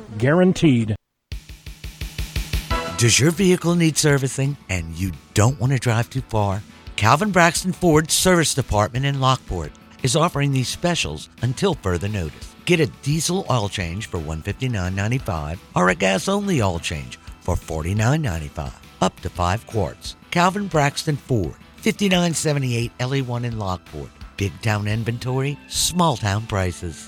guaranteed. Does your vehicle need servicing and you don't want to drive too far? Calvin Braxton Ford's service department in Lockport is offering these specials until further notice. Get a diesel oil change for one hundred fifty-nine dollars and ninety-five cents or a gas-only oil change for forty-nine dollars and ninety-five cents, up to five quarts. Calvin Braxton Ford, fifty-nine seventy-eight L E one in Lockport. Big town inventory, small town prices.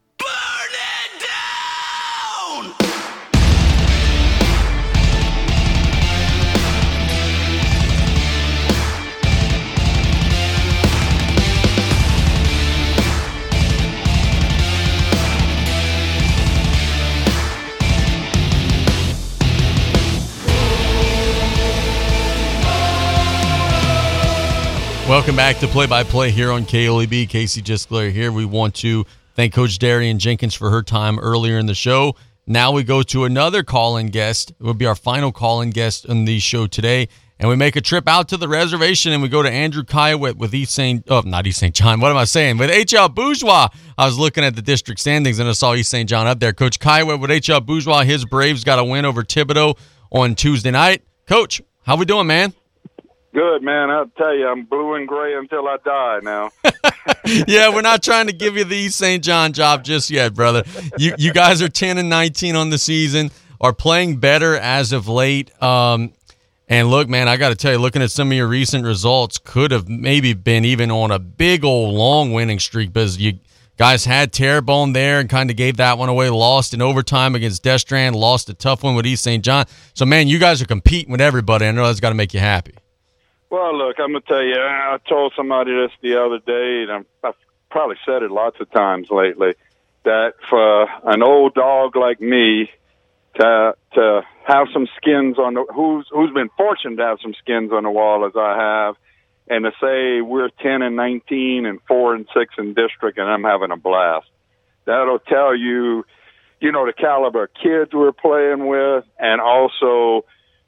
Welcome back to Play by Play here on K L E B. Casey Gisclair here. We want to thank Coach Darian Jenkins for her time earlier in the show. Now we go to another call-in guest. It will be our final call-in guest on the show today. And we make a trip out to the reservation and we go to Andrew Caillouet with East Saint Oh, not East Saint John. What am I saying? With H L Bourgeois. I was looking at the district standings and I saw East Saint John up there. Coach Caillouet with H L Bourgeois. His Braves got a win over Thibodaux on Tuesday night. Coach, how we doing, man? Good, man. I'll tell you, I'm blue and gray until I die now. Yeah, we're not trying to give you the East Saint John job just yet, brother. You you guys are ten and nineteen on the season, are playing better as of late. Um, and look, man, I got to tell you, looking at some of your recent results, could have maybe been even on a big old long winning streak, because you guys had Terrebonne there and kind of gave that one away, lost in overtime against Destran, lost a tough one with East Saint John. So, man, you guys are competing with everybody. I know that's got to make you happy. Well, look, I'm going to tell you, I told somebody this the other day, and I'm, I've probably said it lots of times lately, that for an old dog like me to to have some skins on the who's who's been fortunate to have some skins on the wall as I have, and to say we're ten and nineteen and four and six in district and I'm having a blast. That'll tell you, you know, the caliber of kids we're playing with, and also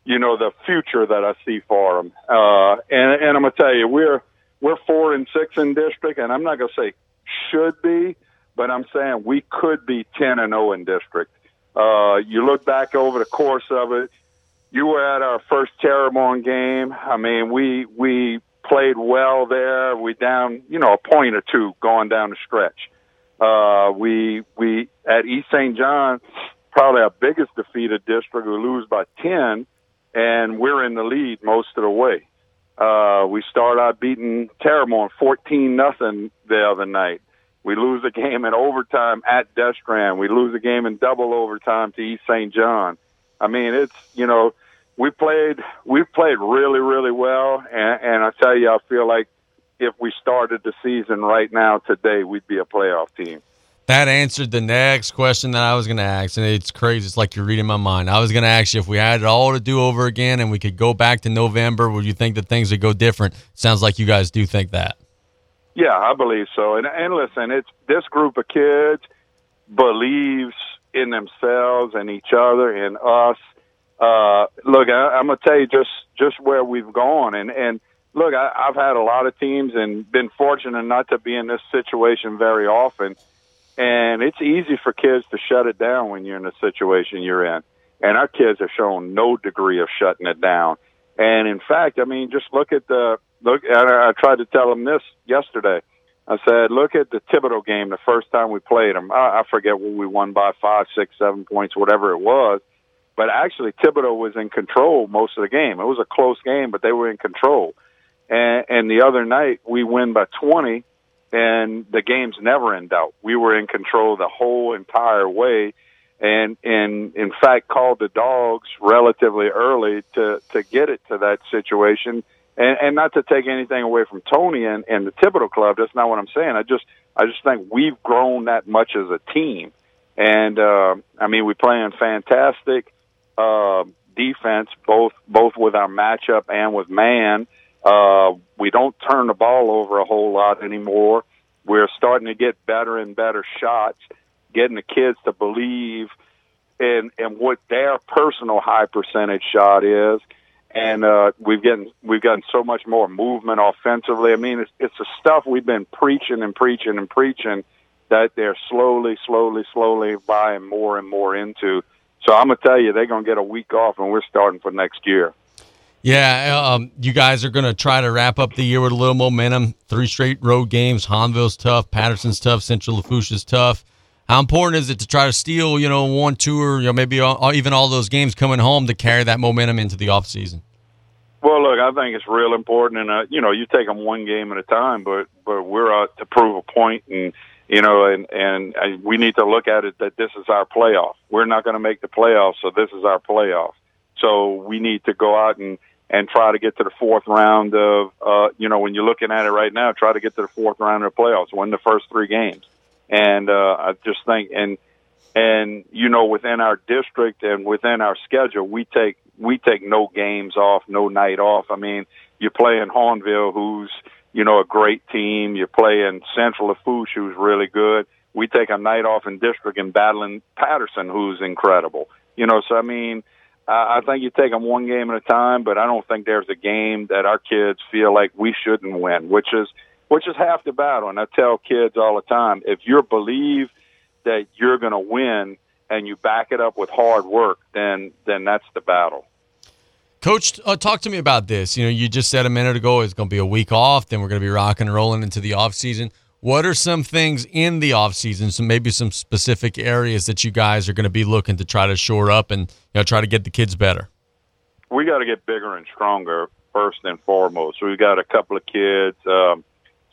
you know, the future that I see for them. Uh, and, and I'm going to tell you, we're we're four and six in district, and I'm not going to say should be, but I'm saying we could be ten and oh in district. Uh, you look back over the course of it, you were at our first Terrebonne game. I mean, we we played well there. We down, you know, a point or two going down the stretch. Uh, we we at East Saint John, probably our biggest defeat of district, we lose by ten. And we're in the lead most of the way. Uh, we start out beating Terrebonne fourteen nothing the other night. We lose a game in overtime at Destran. We lose a game in double overtime to East Saint John. I mean, it's, you know, we played, we played really, really well. And, and I tell you, I feel like if we started the season right now today, we'd be a playoff team. That answered the next question that I was going to ask, and it's crazy. It's like you're reading my mind. I was going to ask you, if we had it all to do over again and we could go back to November, would you think that things would go different? Sounds like you guys do think that. Yeah, I believe so. And, and listen, it's this group of kids believes in themselves and each other and us. Uh, look, I, I'm going to tell you just, just where we've gone. And, and look, I, I've had a lot of teams and been fortunate not to be in this situation very often. And it's easy for kids to shut it down when you're in the situation you're in. And our kids have shown no degree of shutting it down. And in fact, I mean, just look at the look. And I tried to tell them this yesterday. I said, look at the Thibodaux game the first time we played them. I, I forget what we won by five, six, seven points, whatever it was. But actually, Thibodaux was in control most of the game. It was a close game, but they were in control. And, and the other night, we win by twenty. And the game's never in doubt. We were in control the whole entire way, and, and in fact called the dogs relatively early to, to get it to that situation. And, and not to take anything away from Tony and, and the Thibodaux club, that's not what I'm saying. I just I just think we've grown that much as a team. And, uh, I mean, we're playing fantastic uh, defense, both both with our matchup and with man. Uh, we don't turn the ball over a whole lot anymore. We're starting to get better and better shots, getting the kids to believe in, in what their personal high percentage shot is. And uh, we've gotten we've gotten so much more movement offensively. I mean, it's it's the stuff we've been preaching and preaching and preaching that they're slowly, slowly, slowly buying more and more into. So I'm gonna tell you, they're gonna get a week off, and we're starting for next year. Yeah, um, you guys are gonna try to wrap up the year with a little momentum. Three straight road games. Hahnville's tough. Patterson's tough. Central Lafourche is tough. How important is it to try to steal, you know, one, two, or you know, maybe all, even all those games coming home to carry that momentum into the off season? Well, look, I think it's real important, and uh, you know, you take them one game at a time, but but we're out to prove a point, and you know, and and I, we need to look at it that this is our playoff. We're not going to make the playoffs, so this is our playoff. So we need to go out and, and try to get to the fourth round of, uh, you know, when you're looking at it right now, try to get to the fourth round of the playoffs, win the first three games. And uh, I just think, and and you know, within our district and within our schedule, we take we take no games off, no night off. I mean, you're playing Hahnville, who's you know a great team. You're playing Central Lafourche, who's really good. We take a night off in district and battling Patterson, who's incredible. You know, so I mean, I, I think you take them one game at a time, but I don't think there's a game that our kids feel like we shouldn't win, which is. Which is half the battle, and I tell kids all the time, if you believe that you're going to win and you back it up with hard work, then then that's the battle. Coach, uh, talk to me about this. You know, you just said a minute ago it's going to be a week off, then we're going to be rocking and rolling into the off season. What are some things in the off season, so maybe some specific areas that you guys are going to be looking to try to shore up and you know try to get the kids better? We got to get bigger and stronger first and foremost. We've got a couple of kids. Um,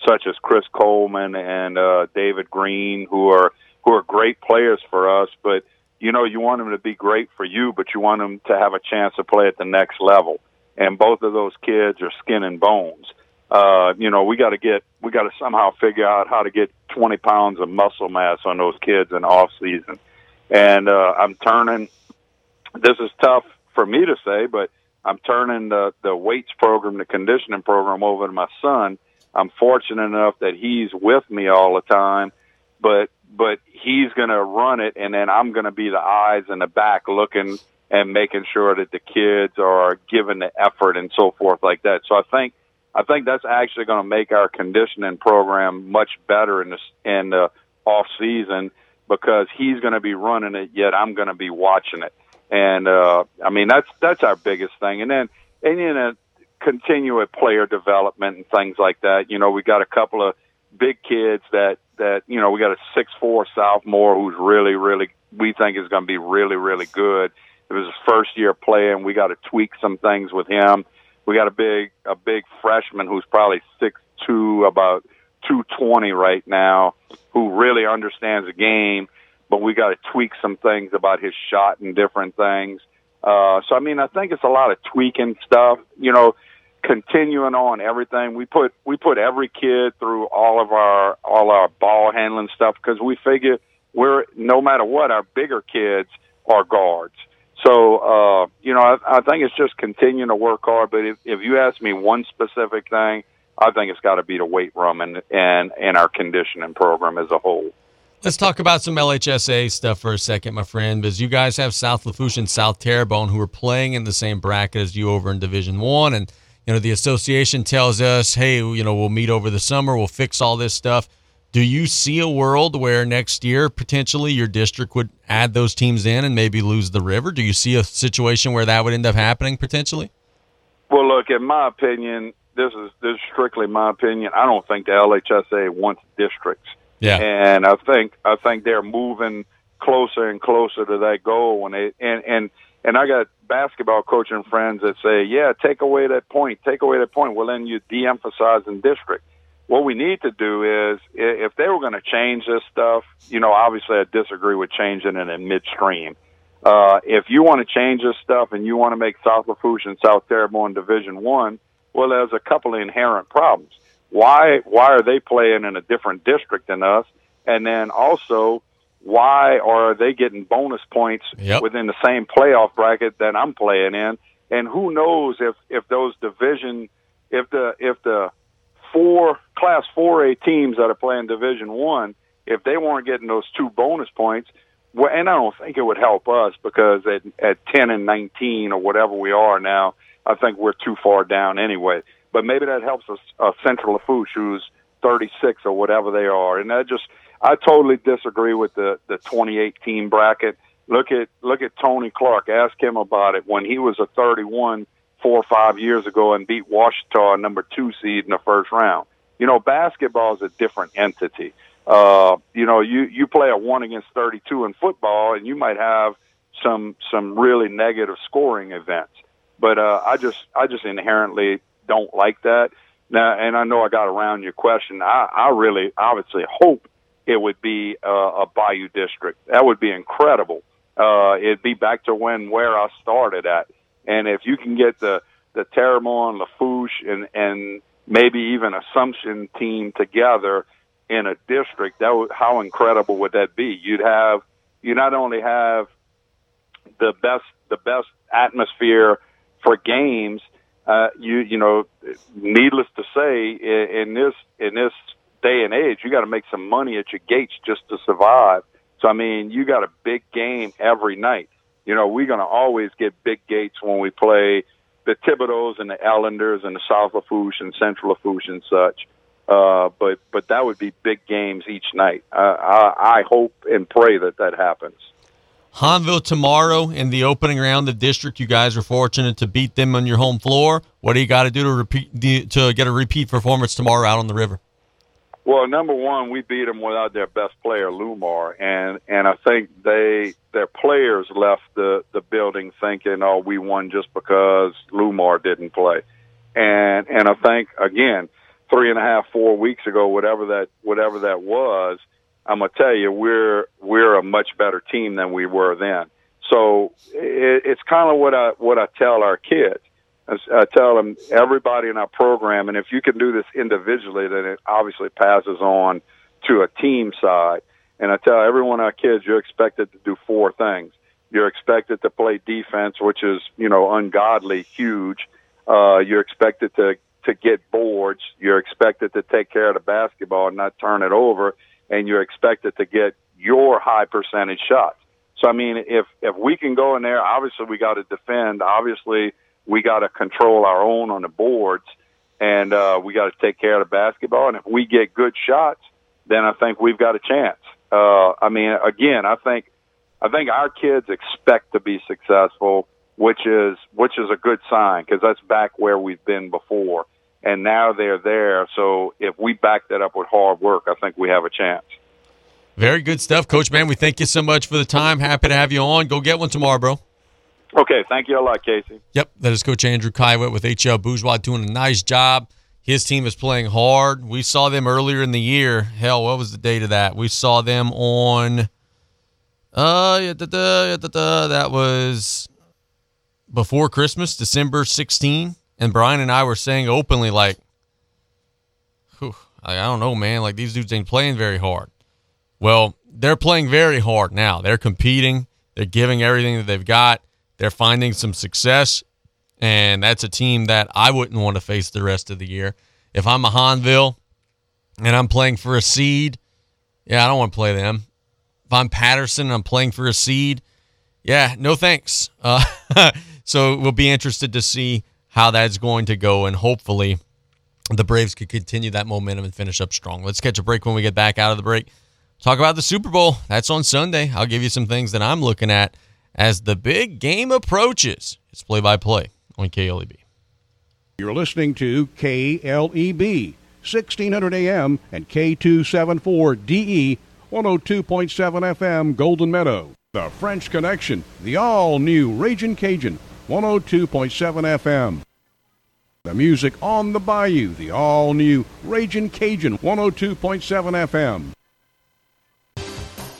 such as Chris Coleman and uh, David Green, who are who are great players for us. But, you know, you want them to be great for you, but you want them to have a chance to play at the next level. And both of those kids are skin and bones. Uh, you know, we got to get we got to somehow figure out how to get twenty pounds of muscle mass on those kids in off season. And uh, I'm turning. This is tough for me to say, but I'm turning the the weights program, the conditioning program, over to my son. I'm fortunate enough that he's with me all the time, but but he's going to run it, and then I'm going to be the eyes in the back looking and making sure that the kids are given the effort and so forth like that. So I think I think that's actually going to make our conditioning program much better in the in the off season because he's going to be running it, yet I'm going to be watching it. And uh, I mean that's that's our biggest thing, and then and then. Uh, continue at player development and things like that. You know, we got a couple of big kids that, that you know, we got a six foot four sophomore who's really, really, we think is going to be really, really good. It was his first year playing. We got to tweak some things with him. We got a big a big freshman who's probably six two, about two twenty right now, who really understands the game, but we got to tweak some things about his shot and different things. Uh, so, I mean, I think it's a lot of tweaking stuff, you know, continuing on everything. We put we put every kid through all of our all our ball handling stuff because we figure we're no matter what, our bigger kids are guards. So, uh, you know, I, I think it's just continuing to work hard. But if, if you ask me one specific thing, I think it's got to be the weight room and, and, and our conditioning program as a whole. Let's talk about some L H S A stuff for a second, my friend, because you guys have South Lafourche and South Terrebonne who are playing in the same bracket as you over in Division One, and you know the association tells us, hey, you know, we'll meet over the summer, we'll fix all this stuff. Do you see a world where next year potentially your district would add those teams in and maybe lose the river? Do you see a situation where that would end up happening potentially? Well, look, in my opinion, this is this is strictly my opinion. I don't think the L H S A wants districts. Yeah, and I think I think they're moving closer and closer to that goal. When they and and and I got basketball coaching friends that say, "Yeah, take away that point, take away that point." Well, then you de-emphasizing district. What we need to do is, if they were going to change this stuff, you know, obviously I disagree with changing it in midstream. Uh, if you want to change this stuff and you want to make South Lafourche and South Terrebonne Division One, well, there's a couple of inherent problems. Why why are they playing in a different district than us? And then also, why are they getting bonus points yep. within the same playoff bracket that I'm playing in? And who knows if, if those division, if the if the four class four A teams that are playing Division One, if they weren't getting those two bonus points, well, and I don't think it would help us because at at ten and nineteen or whatever we are now, I think we're too far down anyway. But maybe that helps us, uh, Central Lafourche, who's thirty-six or whatever they are. And I just, I totally disagree with the the twenty eighteen bracket. Look at look at Tony Clark. Ask him about it when he was a thirty-one four or five years ago and beat Ouachita, number two seed, in the first round. You know, basketball is a different entity. Uh, you know, you, you play a one against thirty-two in football, and you might have some some really negative scoring events. But uh, I just I just inherently don't like that. Now, and I know I got around your question. I, I really obviously hope it would be uh, a Bayou district. That would be incredible. Uh, it'd be back to when where I started at. And if you can get the the Terrebonne, Lafourche, and and maybe even Assumption team together in a district, that would, how incredible would that be? You'd have you not only have the best the best atmosphere for games. Uh, you you know, needless to say, in, in this in this day and age, you got to make some money at your gates just to survive. So I mean, you got a big game every night. You know, we're going to always get big gates when we play the Thibodaux and the Ellenders and the South Lafourche and Central Lafourche and such. Uh, but but that would be big games each night. Uh, I, I hope and pray that that happens. Hahnville tomorrow in the opening round of the district. You guys are fortunate to beat them on your home floor. What do you got to do to repeat to get a repeat performance tomorrow out on the river? Well, number one, we beat them without their best player, Lumar, and and I think they their players left the, the building thinking, oh, we won just because Lumar didn't play. And and I think again, three and a half, four weeks ago, whatever that whatever that was, I'm gonna tell you we're we're a much better team than we were then. So it, it's kind of what I what I tell our kids. I tell them, everybody in our program, and if you can do this individually, then it obviously passes on to a team side. And I tell everyone, our kids, you're expected to do four things. You're expected to play defense, which is, you know, ungodly huge. Uh, you're expected to, to get boards. You're expected to take care of the basketball and not turn it over. And you're expected to get your high percentage shots. So, I mean, if, if we can go in there, obviously we got to defend, obviously we got to control our own on the boards, and uh, we got to take care of the basketball. And if we get good shots, then I think we've got a chance. Uh, I mean, again, I think I think our kids expect to be successful, which is which is a good sign, because that's back where we've been before, and now they're there. So if we back that up with hard work, I think we have a chance. Very good stuff, Coach. Man, we thank you so much for the time. Happy to have you on. Go get one tomorrow, bro. Okay, thank you a lot, Casey. Yep, that is Coach Andrew Caillouet with H L Bourgeois, doing a nice job. His team is playing hard. We saw them earlier in the year. Hell, what was the date of that? We saw them on uh, yeah, da, da, da, da, that was before Christmas, December sixteenth, and Brian and I were saying openly, like, whew, I don't know, man, like, these dudes ain't playing very hard. Well, they're playing very hard now. They're competing. They're giving everything that they've got. They're finding some success, and that's a team that I wouldn't want to face the rest of the year. If I'm a Hahnville and I'm playing for a seed, yeah, I don't want to play them. If I'm Patterson and I'm playing for a seed, yeah, no thanks. Uh, so we'll be interested to see how that's going to go, and hopefully the Braves could continue that momentum and finish up strong. Let's catch a break. When we get back out of the break, talk about the Super Bowl. That's on Sunday. I'll give you some things that I'm looking at as the big game approaches. It's play-by-play on K L E B. You're listening to K L E B, sixteen hundred A M and K two seventy-four D E, one oh two point seven F M, Golden Meadow. The French Connection, the all-new Ragin' Cajun, one oh two point seven F M. The music on the Bayou, the all-new Ragin' Cajun, one oh two point seven F M.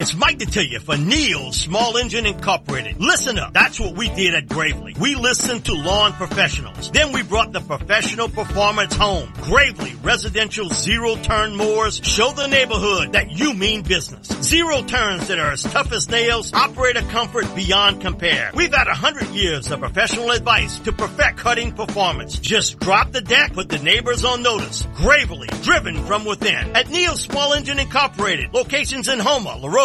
It's Mike to tell you for Neal Small Engine Incorporated. Listen up. That's what we did at Gravely. We listened to lawn professionals. Then we brought the professional performance home. Gravely residential zero-turn mowers show the neighborhood that you mean business. Zero turns that are as tough as nails, operator comfort beyond compare. We've had one hundred years of professional advice to perfect cutting performance. Just drop the deck, put the neighbors on notice. Gravely, driven from within. At Neal Small Engine Incorporated. Locations in Houma, LaRoe,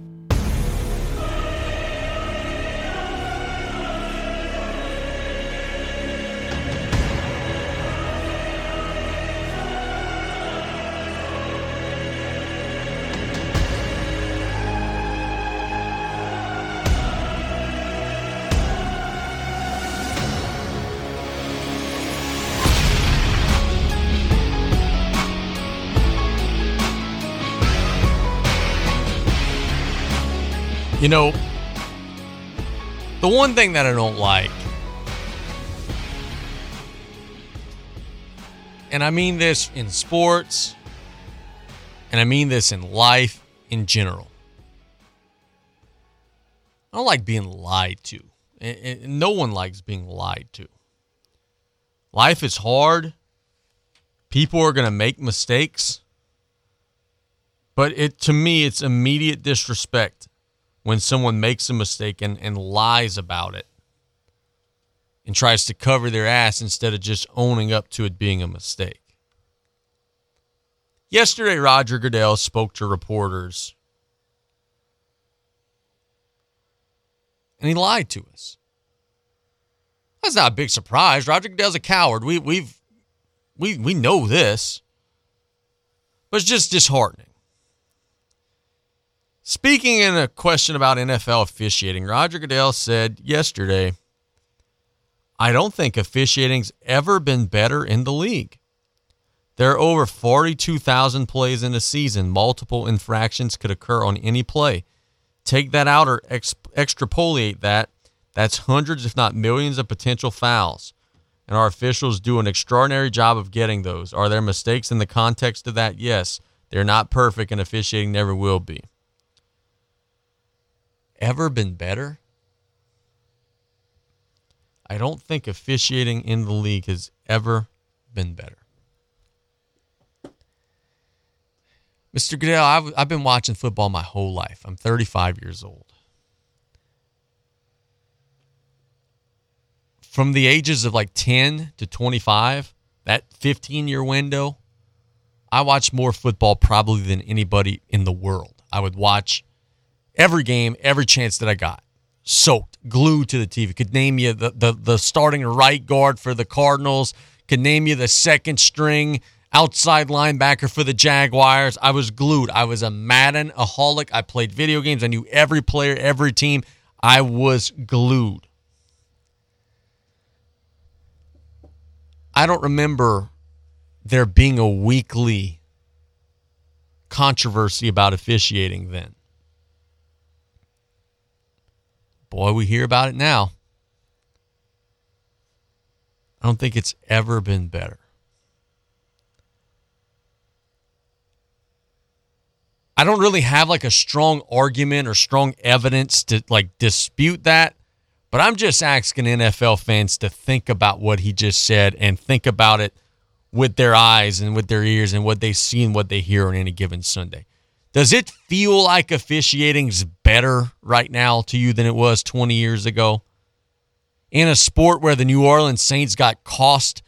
You know, the one thing that I don't like, and I mean this in sports, and I mean this in life in general, I don't like being lied to. And no one likes being lied to. Life is hard. People are going to make mistakes. But it to me, it's immediate disrespect when someone makes a mistake and, and lies about it and tries to cover their ass instead of just owning up to it being a mistake. Yesterday, Roger Goodell spoke to reporters and he lied to us. That's not a big surprise. Roger Goodell's a coward. We we've we we know this. But it's just disheartening. Speaking in a question about N F L officiating, Roger Goodell said yesterday, I don't think officiating's ever been better in the league. There are over forty-two thousand plays in a season. Multiple infractions could occur on any play. Take that out or ex- extrapolate that. That's hundreds, if not millions, of potential fouls. And our officials do an extraordinary job of getting those. Are there mistakes in the context of that? Yes. They're not perfect, and officiating never will be. Ever been better? I don't think officiating in the league has ever been better. Mister Goodell, I've, I've been watching football my whole life. I'm thirty-five years old. From the ages of like ten to twenty-five, that fifteen-year window, I watch more football probably than anybody in the world. I would watch every game, every chance that I got. Soaked, glued to the T V. Could name you the, the, the starting right guard for the Cardinals. Could name you the second string outside linebacker for the Jaguars. I was glued. I was a Madden-aholic. I played video games. I knew every player, every team. I was glued. I don't remember there being a weekly controversy about officiating then. Boy, we hear about it now. I don't think it's ever been better. I don't really have like a strong argument or strong evidence to like dispute that, but I'm just asking N F L fans to think about what he just said and think about it with their eyes and with their ears and what they see and what they hear on any given Sunday. Does it feel like officiating's better right now to you than it was twenty years ago? In a sport where the New Orleans Saints got cost,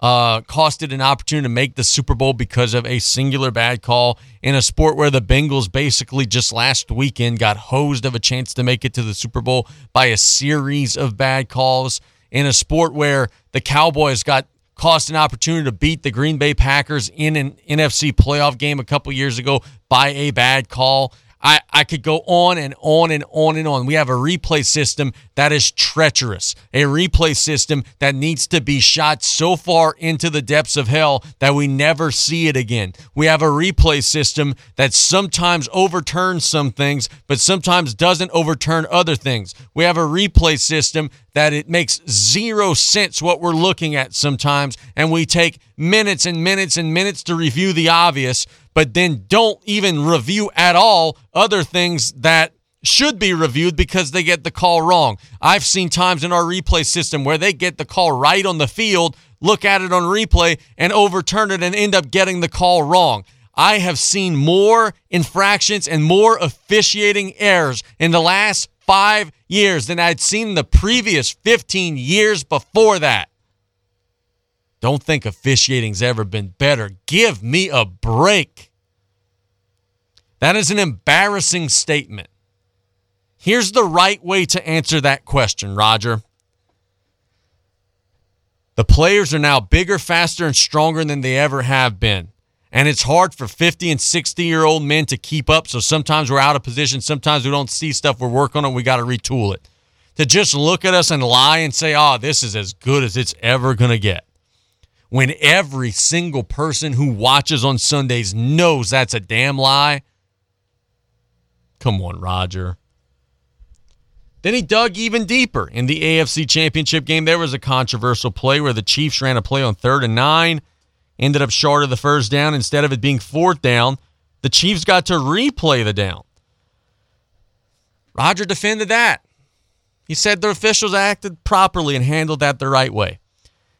uh, costed an opportunity to make the Super Bowl because of a singular bad call. In a sport where the Bengals basically just last weekend got hosed of a chance to make it to the Super Bowl by a series of bad calls. In a sport where the Cowboys got cost an opportunity to beat the Green Bay Packers in an N F C playoff game a couple years ago by a bad call. I, I could go on and on and on and on. We have a replay system that is treacherous, a replay system that needs to be shot so far into the depths of hell that we never see it again. We have a replay system that sometimes overturns some things, but sometimes doesn't overturn other things. We have a replay system that it makes zero sense what we're looking at sometimes, and we take minutes and minutes and minutes to review the obvious, but then don't even review at all other things that should be reviewed because they get the call wrong. I've seen times in our replay system where they get the call right on the field, look at it on replay, and overturn it and end up getting the call wrong. I have seen more infractions and more officiating errors in the last five years than I'd seen the previous fifteen years before that. Don't think officiating's ever been better. Give me a break. That is an embarrassing statement. Here's the right way to answer that question, Roger. The players are now bigger, faster, and stronger than they ever have been. And it's hard for fifty and sixty-year-old men to keep up, so sometimes we're out of position. Sometimes we don't see stuff. We're working on it. We got to retool it. To just look at us and lie and say, oh, this is as good as it's ever going to get. When every single person who watches on Sundays knows that's a damn lie. Come on, Roger. Then he dug even deeper. In the A F C Championship game, there was a controversial play where the Chiefs ran a play on third and nine, ended up short of the first down. Instead of it being fourth down, the Chiefs got to replay the down. Roger defended that. He said the officials acted properly and handled that the right way.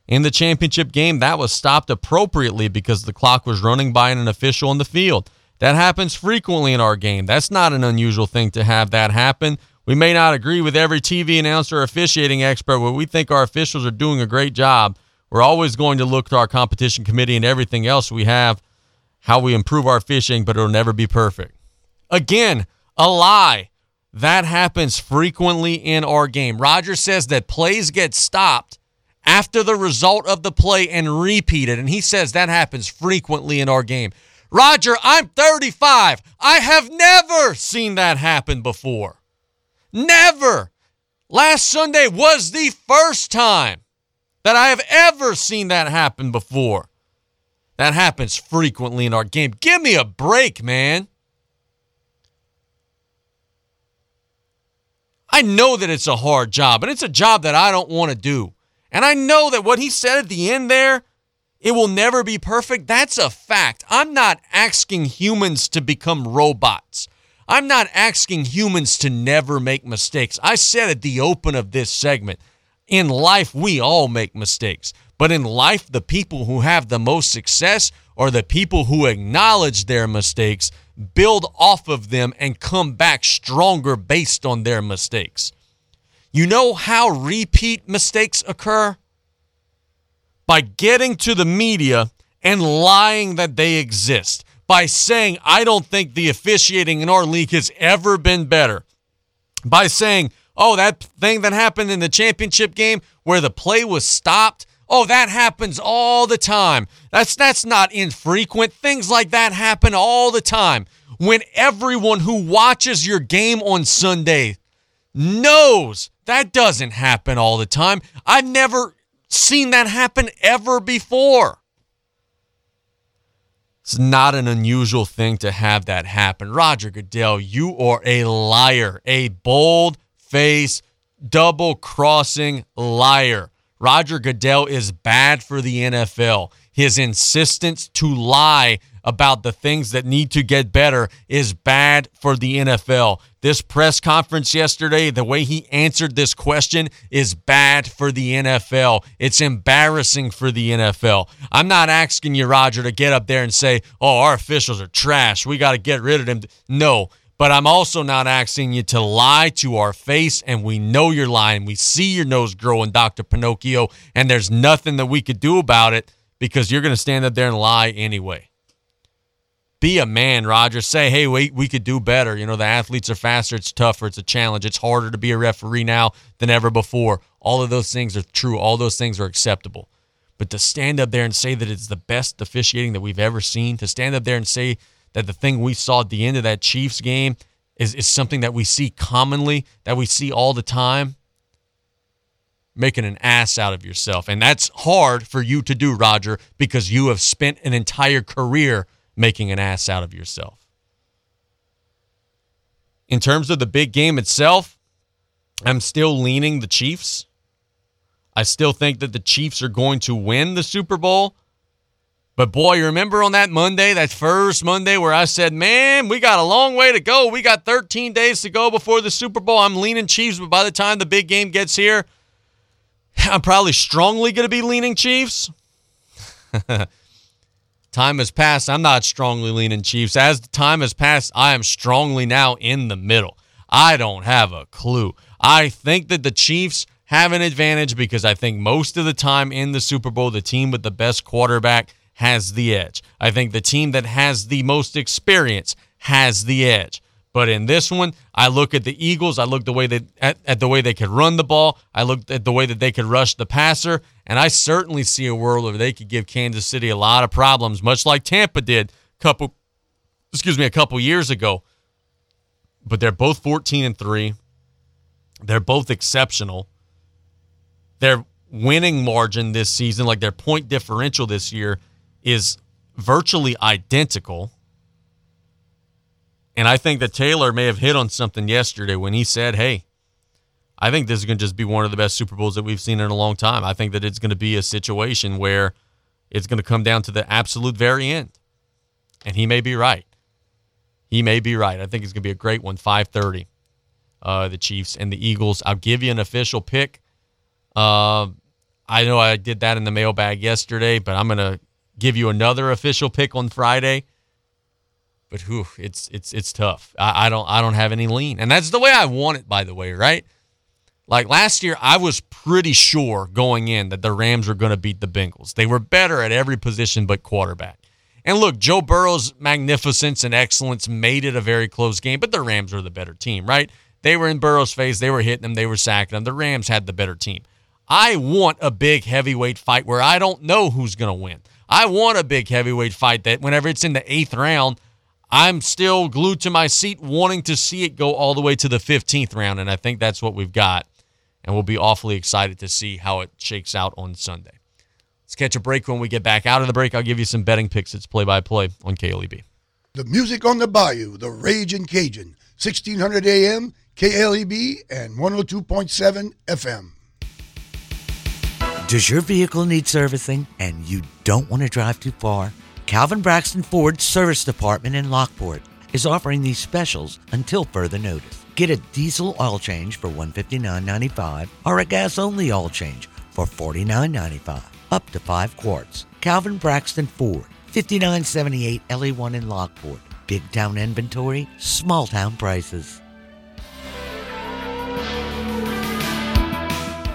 In the championship game, that was stopped appropriately because the clock was running by an official on the field. That happens frequently in our game. That's not an unusual thing to have that happen. We may not agree with every T V announcer or officiating expert, but we think our officials are doing a great job. We're always going to look to our competition committee and everything else we have, how we improve our officiating, but it'll never be perfect. Again, a lie. That happens frequently in our game. Roger says that plays get stopped after the result of the play and repeated. And he says that happens frequently in our game. Roger, I'm thirty-five. I have never seen that happen before. Never. Last Sunday was the first time that I have ever seen that happen before. That happens frequently in our game. Give me a break, man. I know that it's a hard job, and it's a job that I don't want to do. And I know that what he said at the end there, it will never be perfect. That's a fact. I'm not asking humans to become robots. I'm not asking humans to never make mistakes. I said at the open of this segment, in life, we all make mistakes. But in life, the people who have the most success are the people who acknowledge their mistakes, build off of them, and come back stronger based on their mistakes. You know how repeat mistakes occur? By getting to the media and lying that they exist. By saying, I don't think the officiating in our league has ever been better. By saying, oh, that thing that happened in the championship game where the play was stopped, oh, that happens all the time. That's that's not infrequent. Things like that happen all the time. When everyone who watches your game on Sunday knows that doesn't happen all the time. I've never seen that happen ever before. It's not an unusual thing to have that happen. Roger Goodell, you are a liar, a bold-faced, double-crossing liar. Roger Goodell is bad for the N F L. His insistence to lie about the things that need to get better is bad for the N F L. This press conference yesterday, the way he answered this question is bad for the N F L. It's embarrassing for the N F L. I'm not asking you, Roger, to get up there and say, oh, our officials are trash, we got to get rid of them. No. But I'm also not asking you to lie to our face, and we know you're lying. We see your nose growing, Doctor Pinocchio, and there's nothing that we could do about it because you're going to stand up there and lie anyway. Be a man, Roger. Say, hey, wait, we could do better. You know, the athletes are faster. It's tougher. It's a challenge. It's harder to be a referee now than ever before. All of those things are true. All those things are acceptable. But to stand up there and say that it's the best officiating that we've ever seen, to stand up there and say that the thing we saw at the end of that Chiefs game is, is something that we see commonly, that we see all the time, making an ass out of yourself. And that's hard for you to do, Roger, because you have spent an entire career making an ass out of yourself. In terms of the big game itself, I'm still leaning the Chiefs. I still think that the Chiefs are going to win the Super Bowl. But, boy, you remember on that Monday, that first Monday where I said, man, we got a long way to go. We got thirteen days to go before the Super Bowl. I'm leaning Chiefs, but by the time the big game gets here, I'm probably strongly going to be leaning Chiefs. Time has passed. I'm not strongly leaning Chiefs. As the time has passed, I am strongly now in the middle. I don't have a clue. I think that the Chiefs have an advantage because I think most of the time in the Super Bowl, the team with the best quarterback has the edge. I think the team that has the most experience has the edge. But in this one, I look at the Eagles. I look the way that at, at the way they could run the ball. I looked at the way that they could rush the passer. And I certainly see a world where they could give Kansas City a lot of problems, much like Tampa did a couple, excuse me, a couple years ago. But they're both fourteen and three. They're both exceptional. Their winning margin this season, like their point differential this year, is virtually identical. And I think that Taylor may have hit on something yesterday when he said, hey, I think this is going to just be one of the best Super Bowls that we've seen in a long time. I think that it's going to be a situation where it's going to come down to the absolute very end. And he may be right. He may be right. I think it's going to be a great one, five thirty, uh, the Chiefs and the Eagles. I'll give you an official pick. Uh, I know I did that in the mailbag yesterday, but I'm going to give you another official pick on Friday. But whew, it's it's it's tough. I, I don't I don't have any lean. And that's the way I want it, by the way, right? Like last year, I was pretty sure going in that the Rams were going to beat the Bengals. They were better at every position but quarterback. And look, Joe Burrow's magnificence and excellence made it a very close game, but the Rams were the better team, right? They were in Burrow's face. They were hitting him. They were sacking him. The Rams had the better team. I want a big heavyweight fight where I don't know who's going to win. I want a big heavyweight fight that whenever it's in the eighth round, I'm still glued to my seat wanting to see it go all the way to the fifteenth round, and I think that's what we've got, and we'll be awfully excited to see how it shakes out on Sunday. Let's catch a break. When we get back out of the break, I'll give you some betting picks. It's play-by-play on K L E B. The music on the bayou, the Ragin' Cajun, sixteen hundred A M, K L E B, and one oh two point seven F M. Does your vehicle need servicing and you don't want to drive too far? Calvin Braxton Ford's Service Department in Lockport is offering these specials until further notice. Get a diesel oil change for one hundred fifty-nine dollars and ninety-five cents or a gas-only oil change for forty-nine dollars and ninety-five cents, up to five quarts. Calvin Braxton Ford, fifty-nine seventy-eight L A one in Lockport. Big town inventory, small town prices.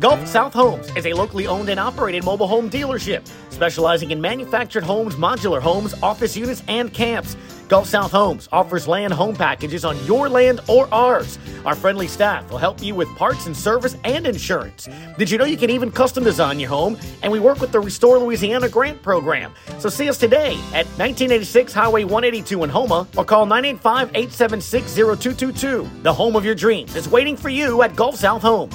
Gulf South Homes is a locally owned and operated mobile home dealership specializing in manufactured homes, modular homes, office units, and camps. Gulf South Homes offers land home packages on your land or ours. Our friendly staff will help you with parts and service and insurance. Did you know you can even custom design your home? And we work with the Restore Louisiana Grant Program. So see us today at nineteen eighty-six Highway one eighty-two in Houma or call nine eight five, eight seven six, zero two two two. The home of your dreams is waiting for you at Gulf South Homes.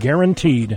guaranteed.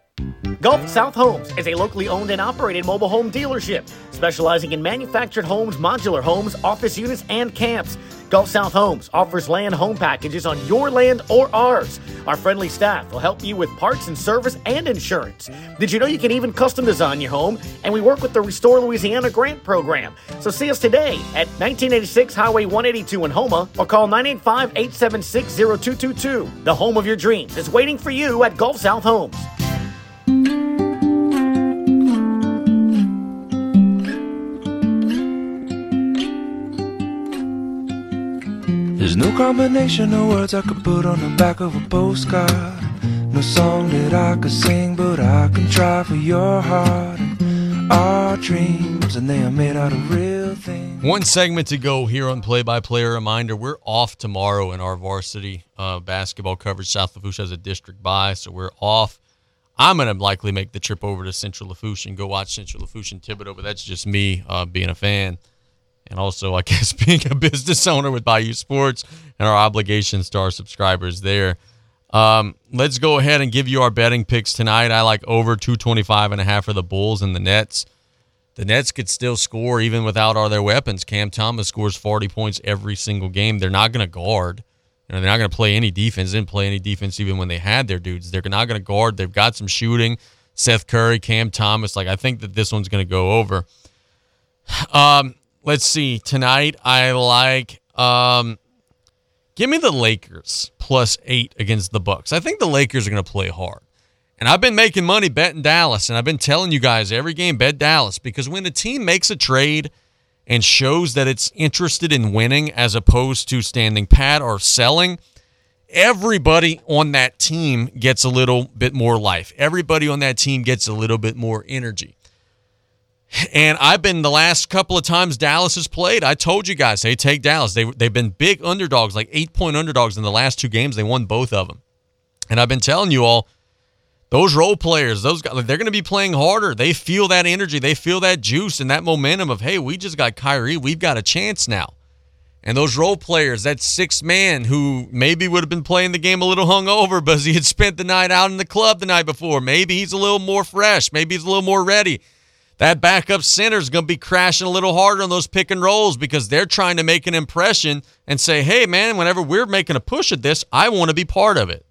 Gulf South Homes is a locally owned and operated mobile home dealership specializing in manufactured homes, modular homes, office units, and camps. Gulf South Homes offers land home packages on your land or ours. Our friendly staff will help you with parts and service and insurance. Did you know you can even custom design your home? And we work with the Restore Louisiana Grant Program. So see us today at nineteen eighty-six Highway one eighty-two in Houma or call nine eight five, eight seven six, zero two two two. The home of your dreams is waiting for you at Gulf South Homes. There's no combination of words I could put on the back of a postcard. No song that I could sing, but I can try for your heart. Our dreams, and they are made out of real things. One segment to go here on Play by Play. Reminder, we're off tomorrow in our varsity uh, basketball coverage. South Lafourche has a district bye, so we're off. I'm going to likely make the trip over to Central Lafourche and go watch Central Lafourche and Thibodaux, but that's just me uh, being a fan. And also, I guess, being a business owner with Bayou Sports and our obligations to our subscribers there. Um, let's go ahead and give you our betting picks tonight. I like over two twenty-five and a half for the Bulls and the Nets. The Nets could still score even without all their weapons. Cam Thomas scores forty points every single game. They're not going to guard. You know, they're not going to play any defense. They didn't play any defense even when they had their dudes. They're not going to guard. They've got some shooting. Seth Curry, Cam Thomas. Like, I think that this one's going to go over. Um... Let's see. Tonight, I like... Um, give me the Lakers plus eight against the Bucks. I think the Lakers are going to play hard. And I've been making money betting Dallas, and I've been telling you guys every game, bet Dallas, because when a team makes a trade and shows that it's interested in winning as opposed to standing pat or selling, everybody on that team gets a little bit more life. Everybody on that team gets a little bit more energy. And I've been the last couple of times Dallas has played, I told you guys, they take Dallas. They, they've been big underdogs, like eight-point underdogs in the last two games. They won both of them. And I've been telling you all, Those role players, those guys, they're going to be playing harder. They feel that energy. They feel that juice and that momentum of, hey, we just got Kyrie. We've got a chance now. And those role players, that sixth man who maybe would have been playing the game a little hungover because he had spent the night out in the club the night before. Maybe he's a little more fresh. Maybe he's a little more ready. That backup center is going to be crashing a little harder on those pick and rolls because they're trying to make an impression and say, hey, man, whenever we're making a push at this, I want to be part of it.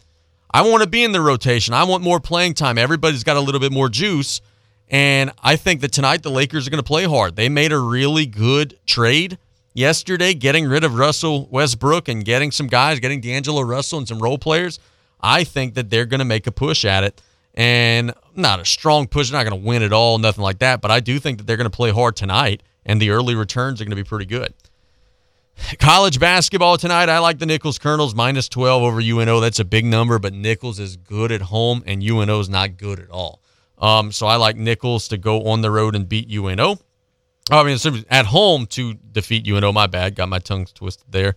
I want to be in the rotation. I want more playing time. Everybody's got a little bit more juice. And I think that tonight the Lakers are going to play hard. They made a really good trade yesterday, getting rid of Russell Westbrook and getting some guys, getting D'Angelo Russell and some role players. I think that they're going to make a push at it. And not a strong push. They're not going to win at all, nothing like that. But I do think that they're going to play hard tonight, and the early returns are going to be pretty good. College basketball tonight, I like the Nichols Colonels, minus twelve over U N O. That's a big number, but Nichols is good at home, and U N O is not good at all. Um, so I like Nichols to go on the road and beat U N O. I mean, at home to defeat U N O. My bad. Got my tongue twisted there.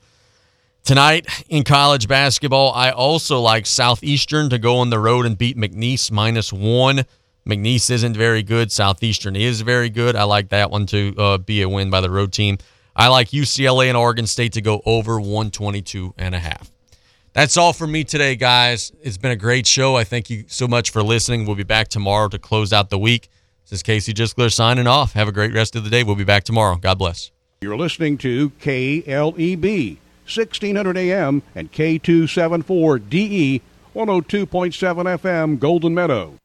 Tonight in college basketball, I also like Southeastern to go on the road and beat McNeese, minus one. McNeese isn't very good. Southeastern is very good. I like that one to uh, be a win by the road team. I like U C L A and Oregon State to go over one twenty-two and a half. That's all for me today, guys. It's been a great show. I thank you so much for listening. We'll be back tomorrow to close out the week. This is Casey Jiskler signing off. Have a great rest of the day. We'll be back tomorrow. God bless. You're listening to K L E B, sixteen hundred A M and K two seventy-four D E, one oh two point seven F M, Golden Meadow.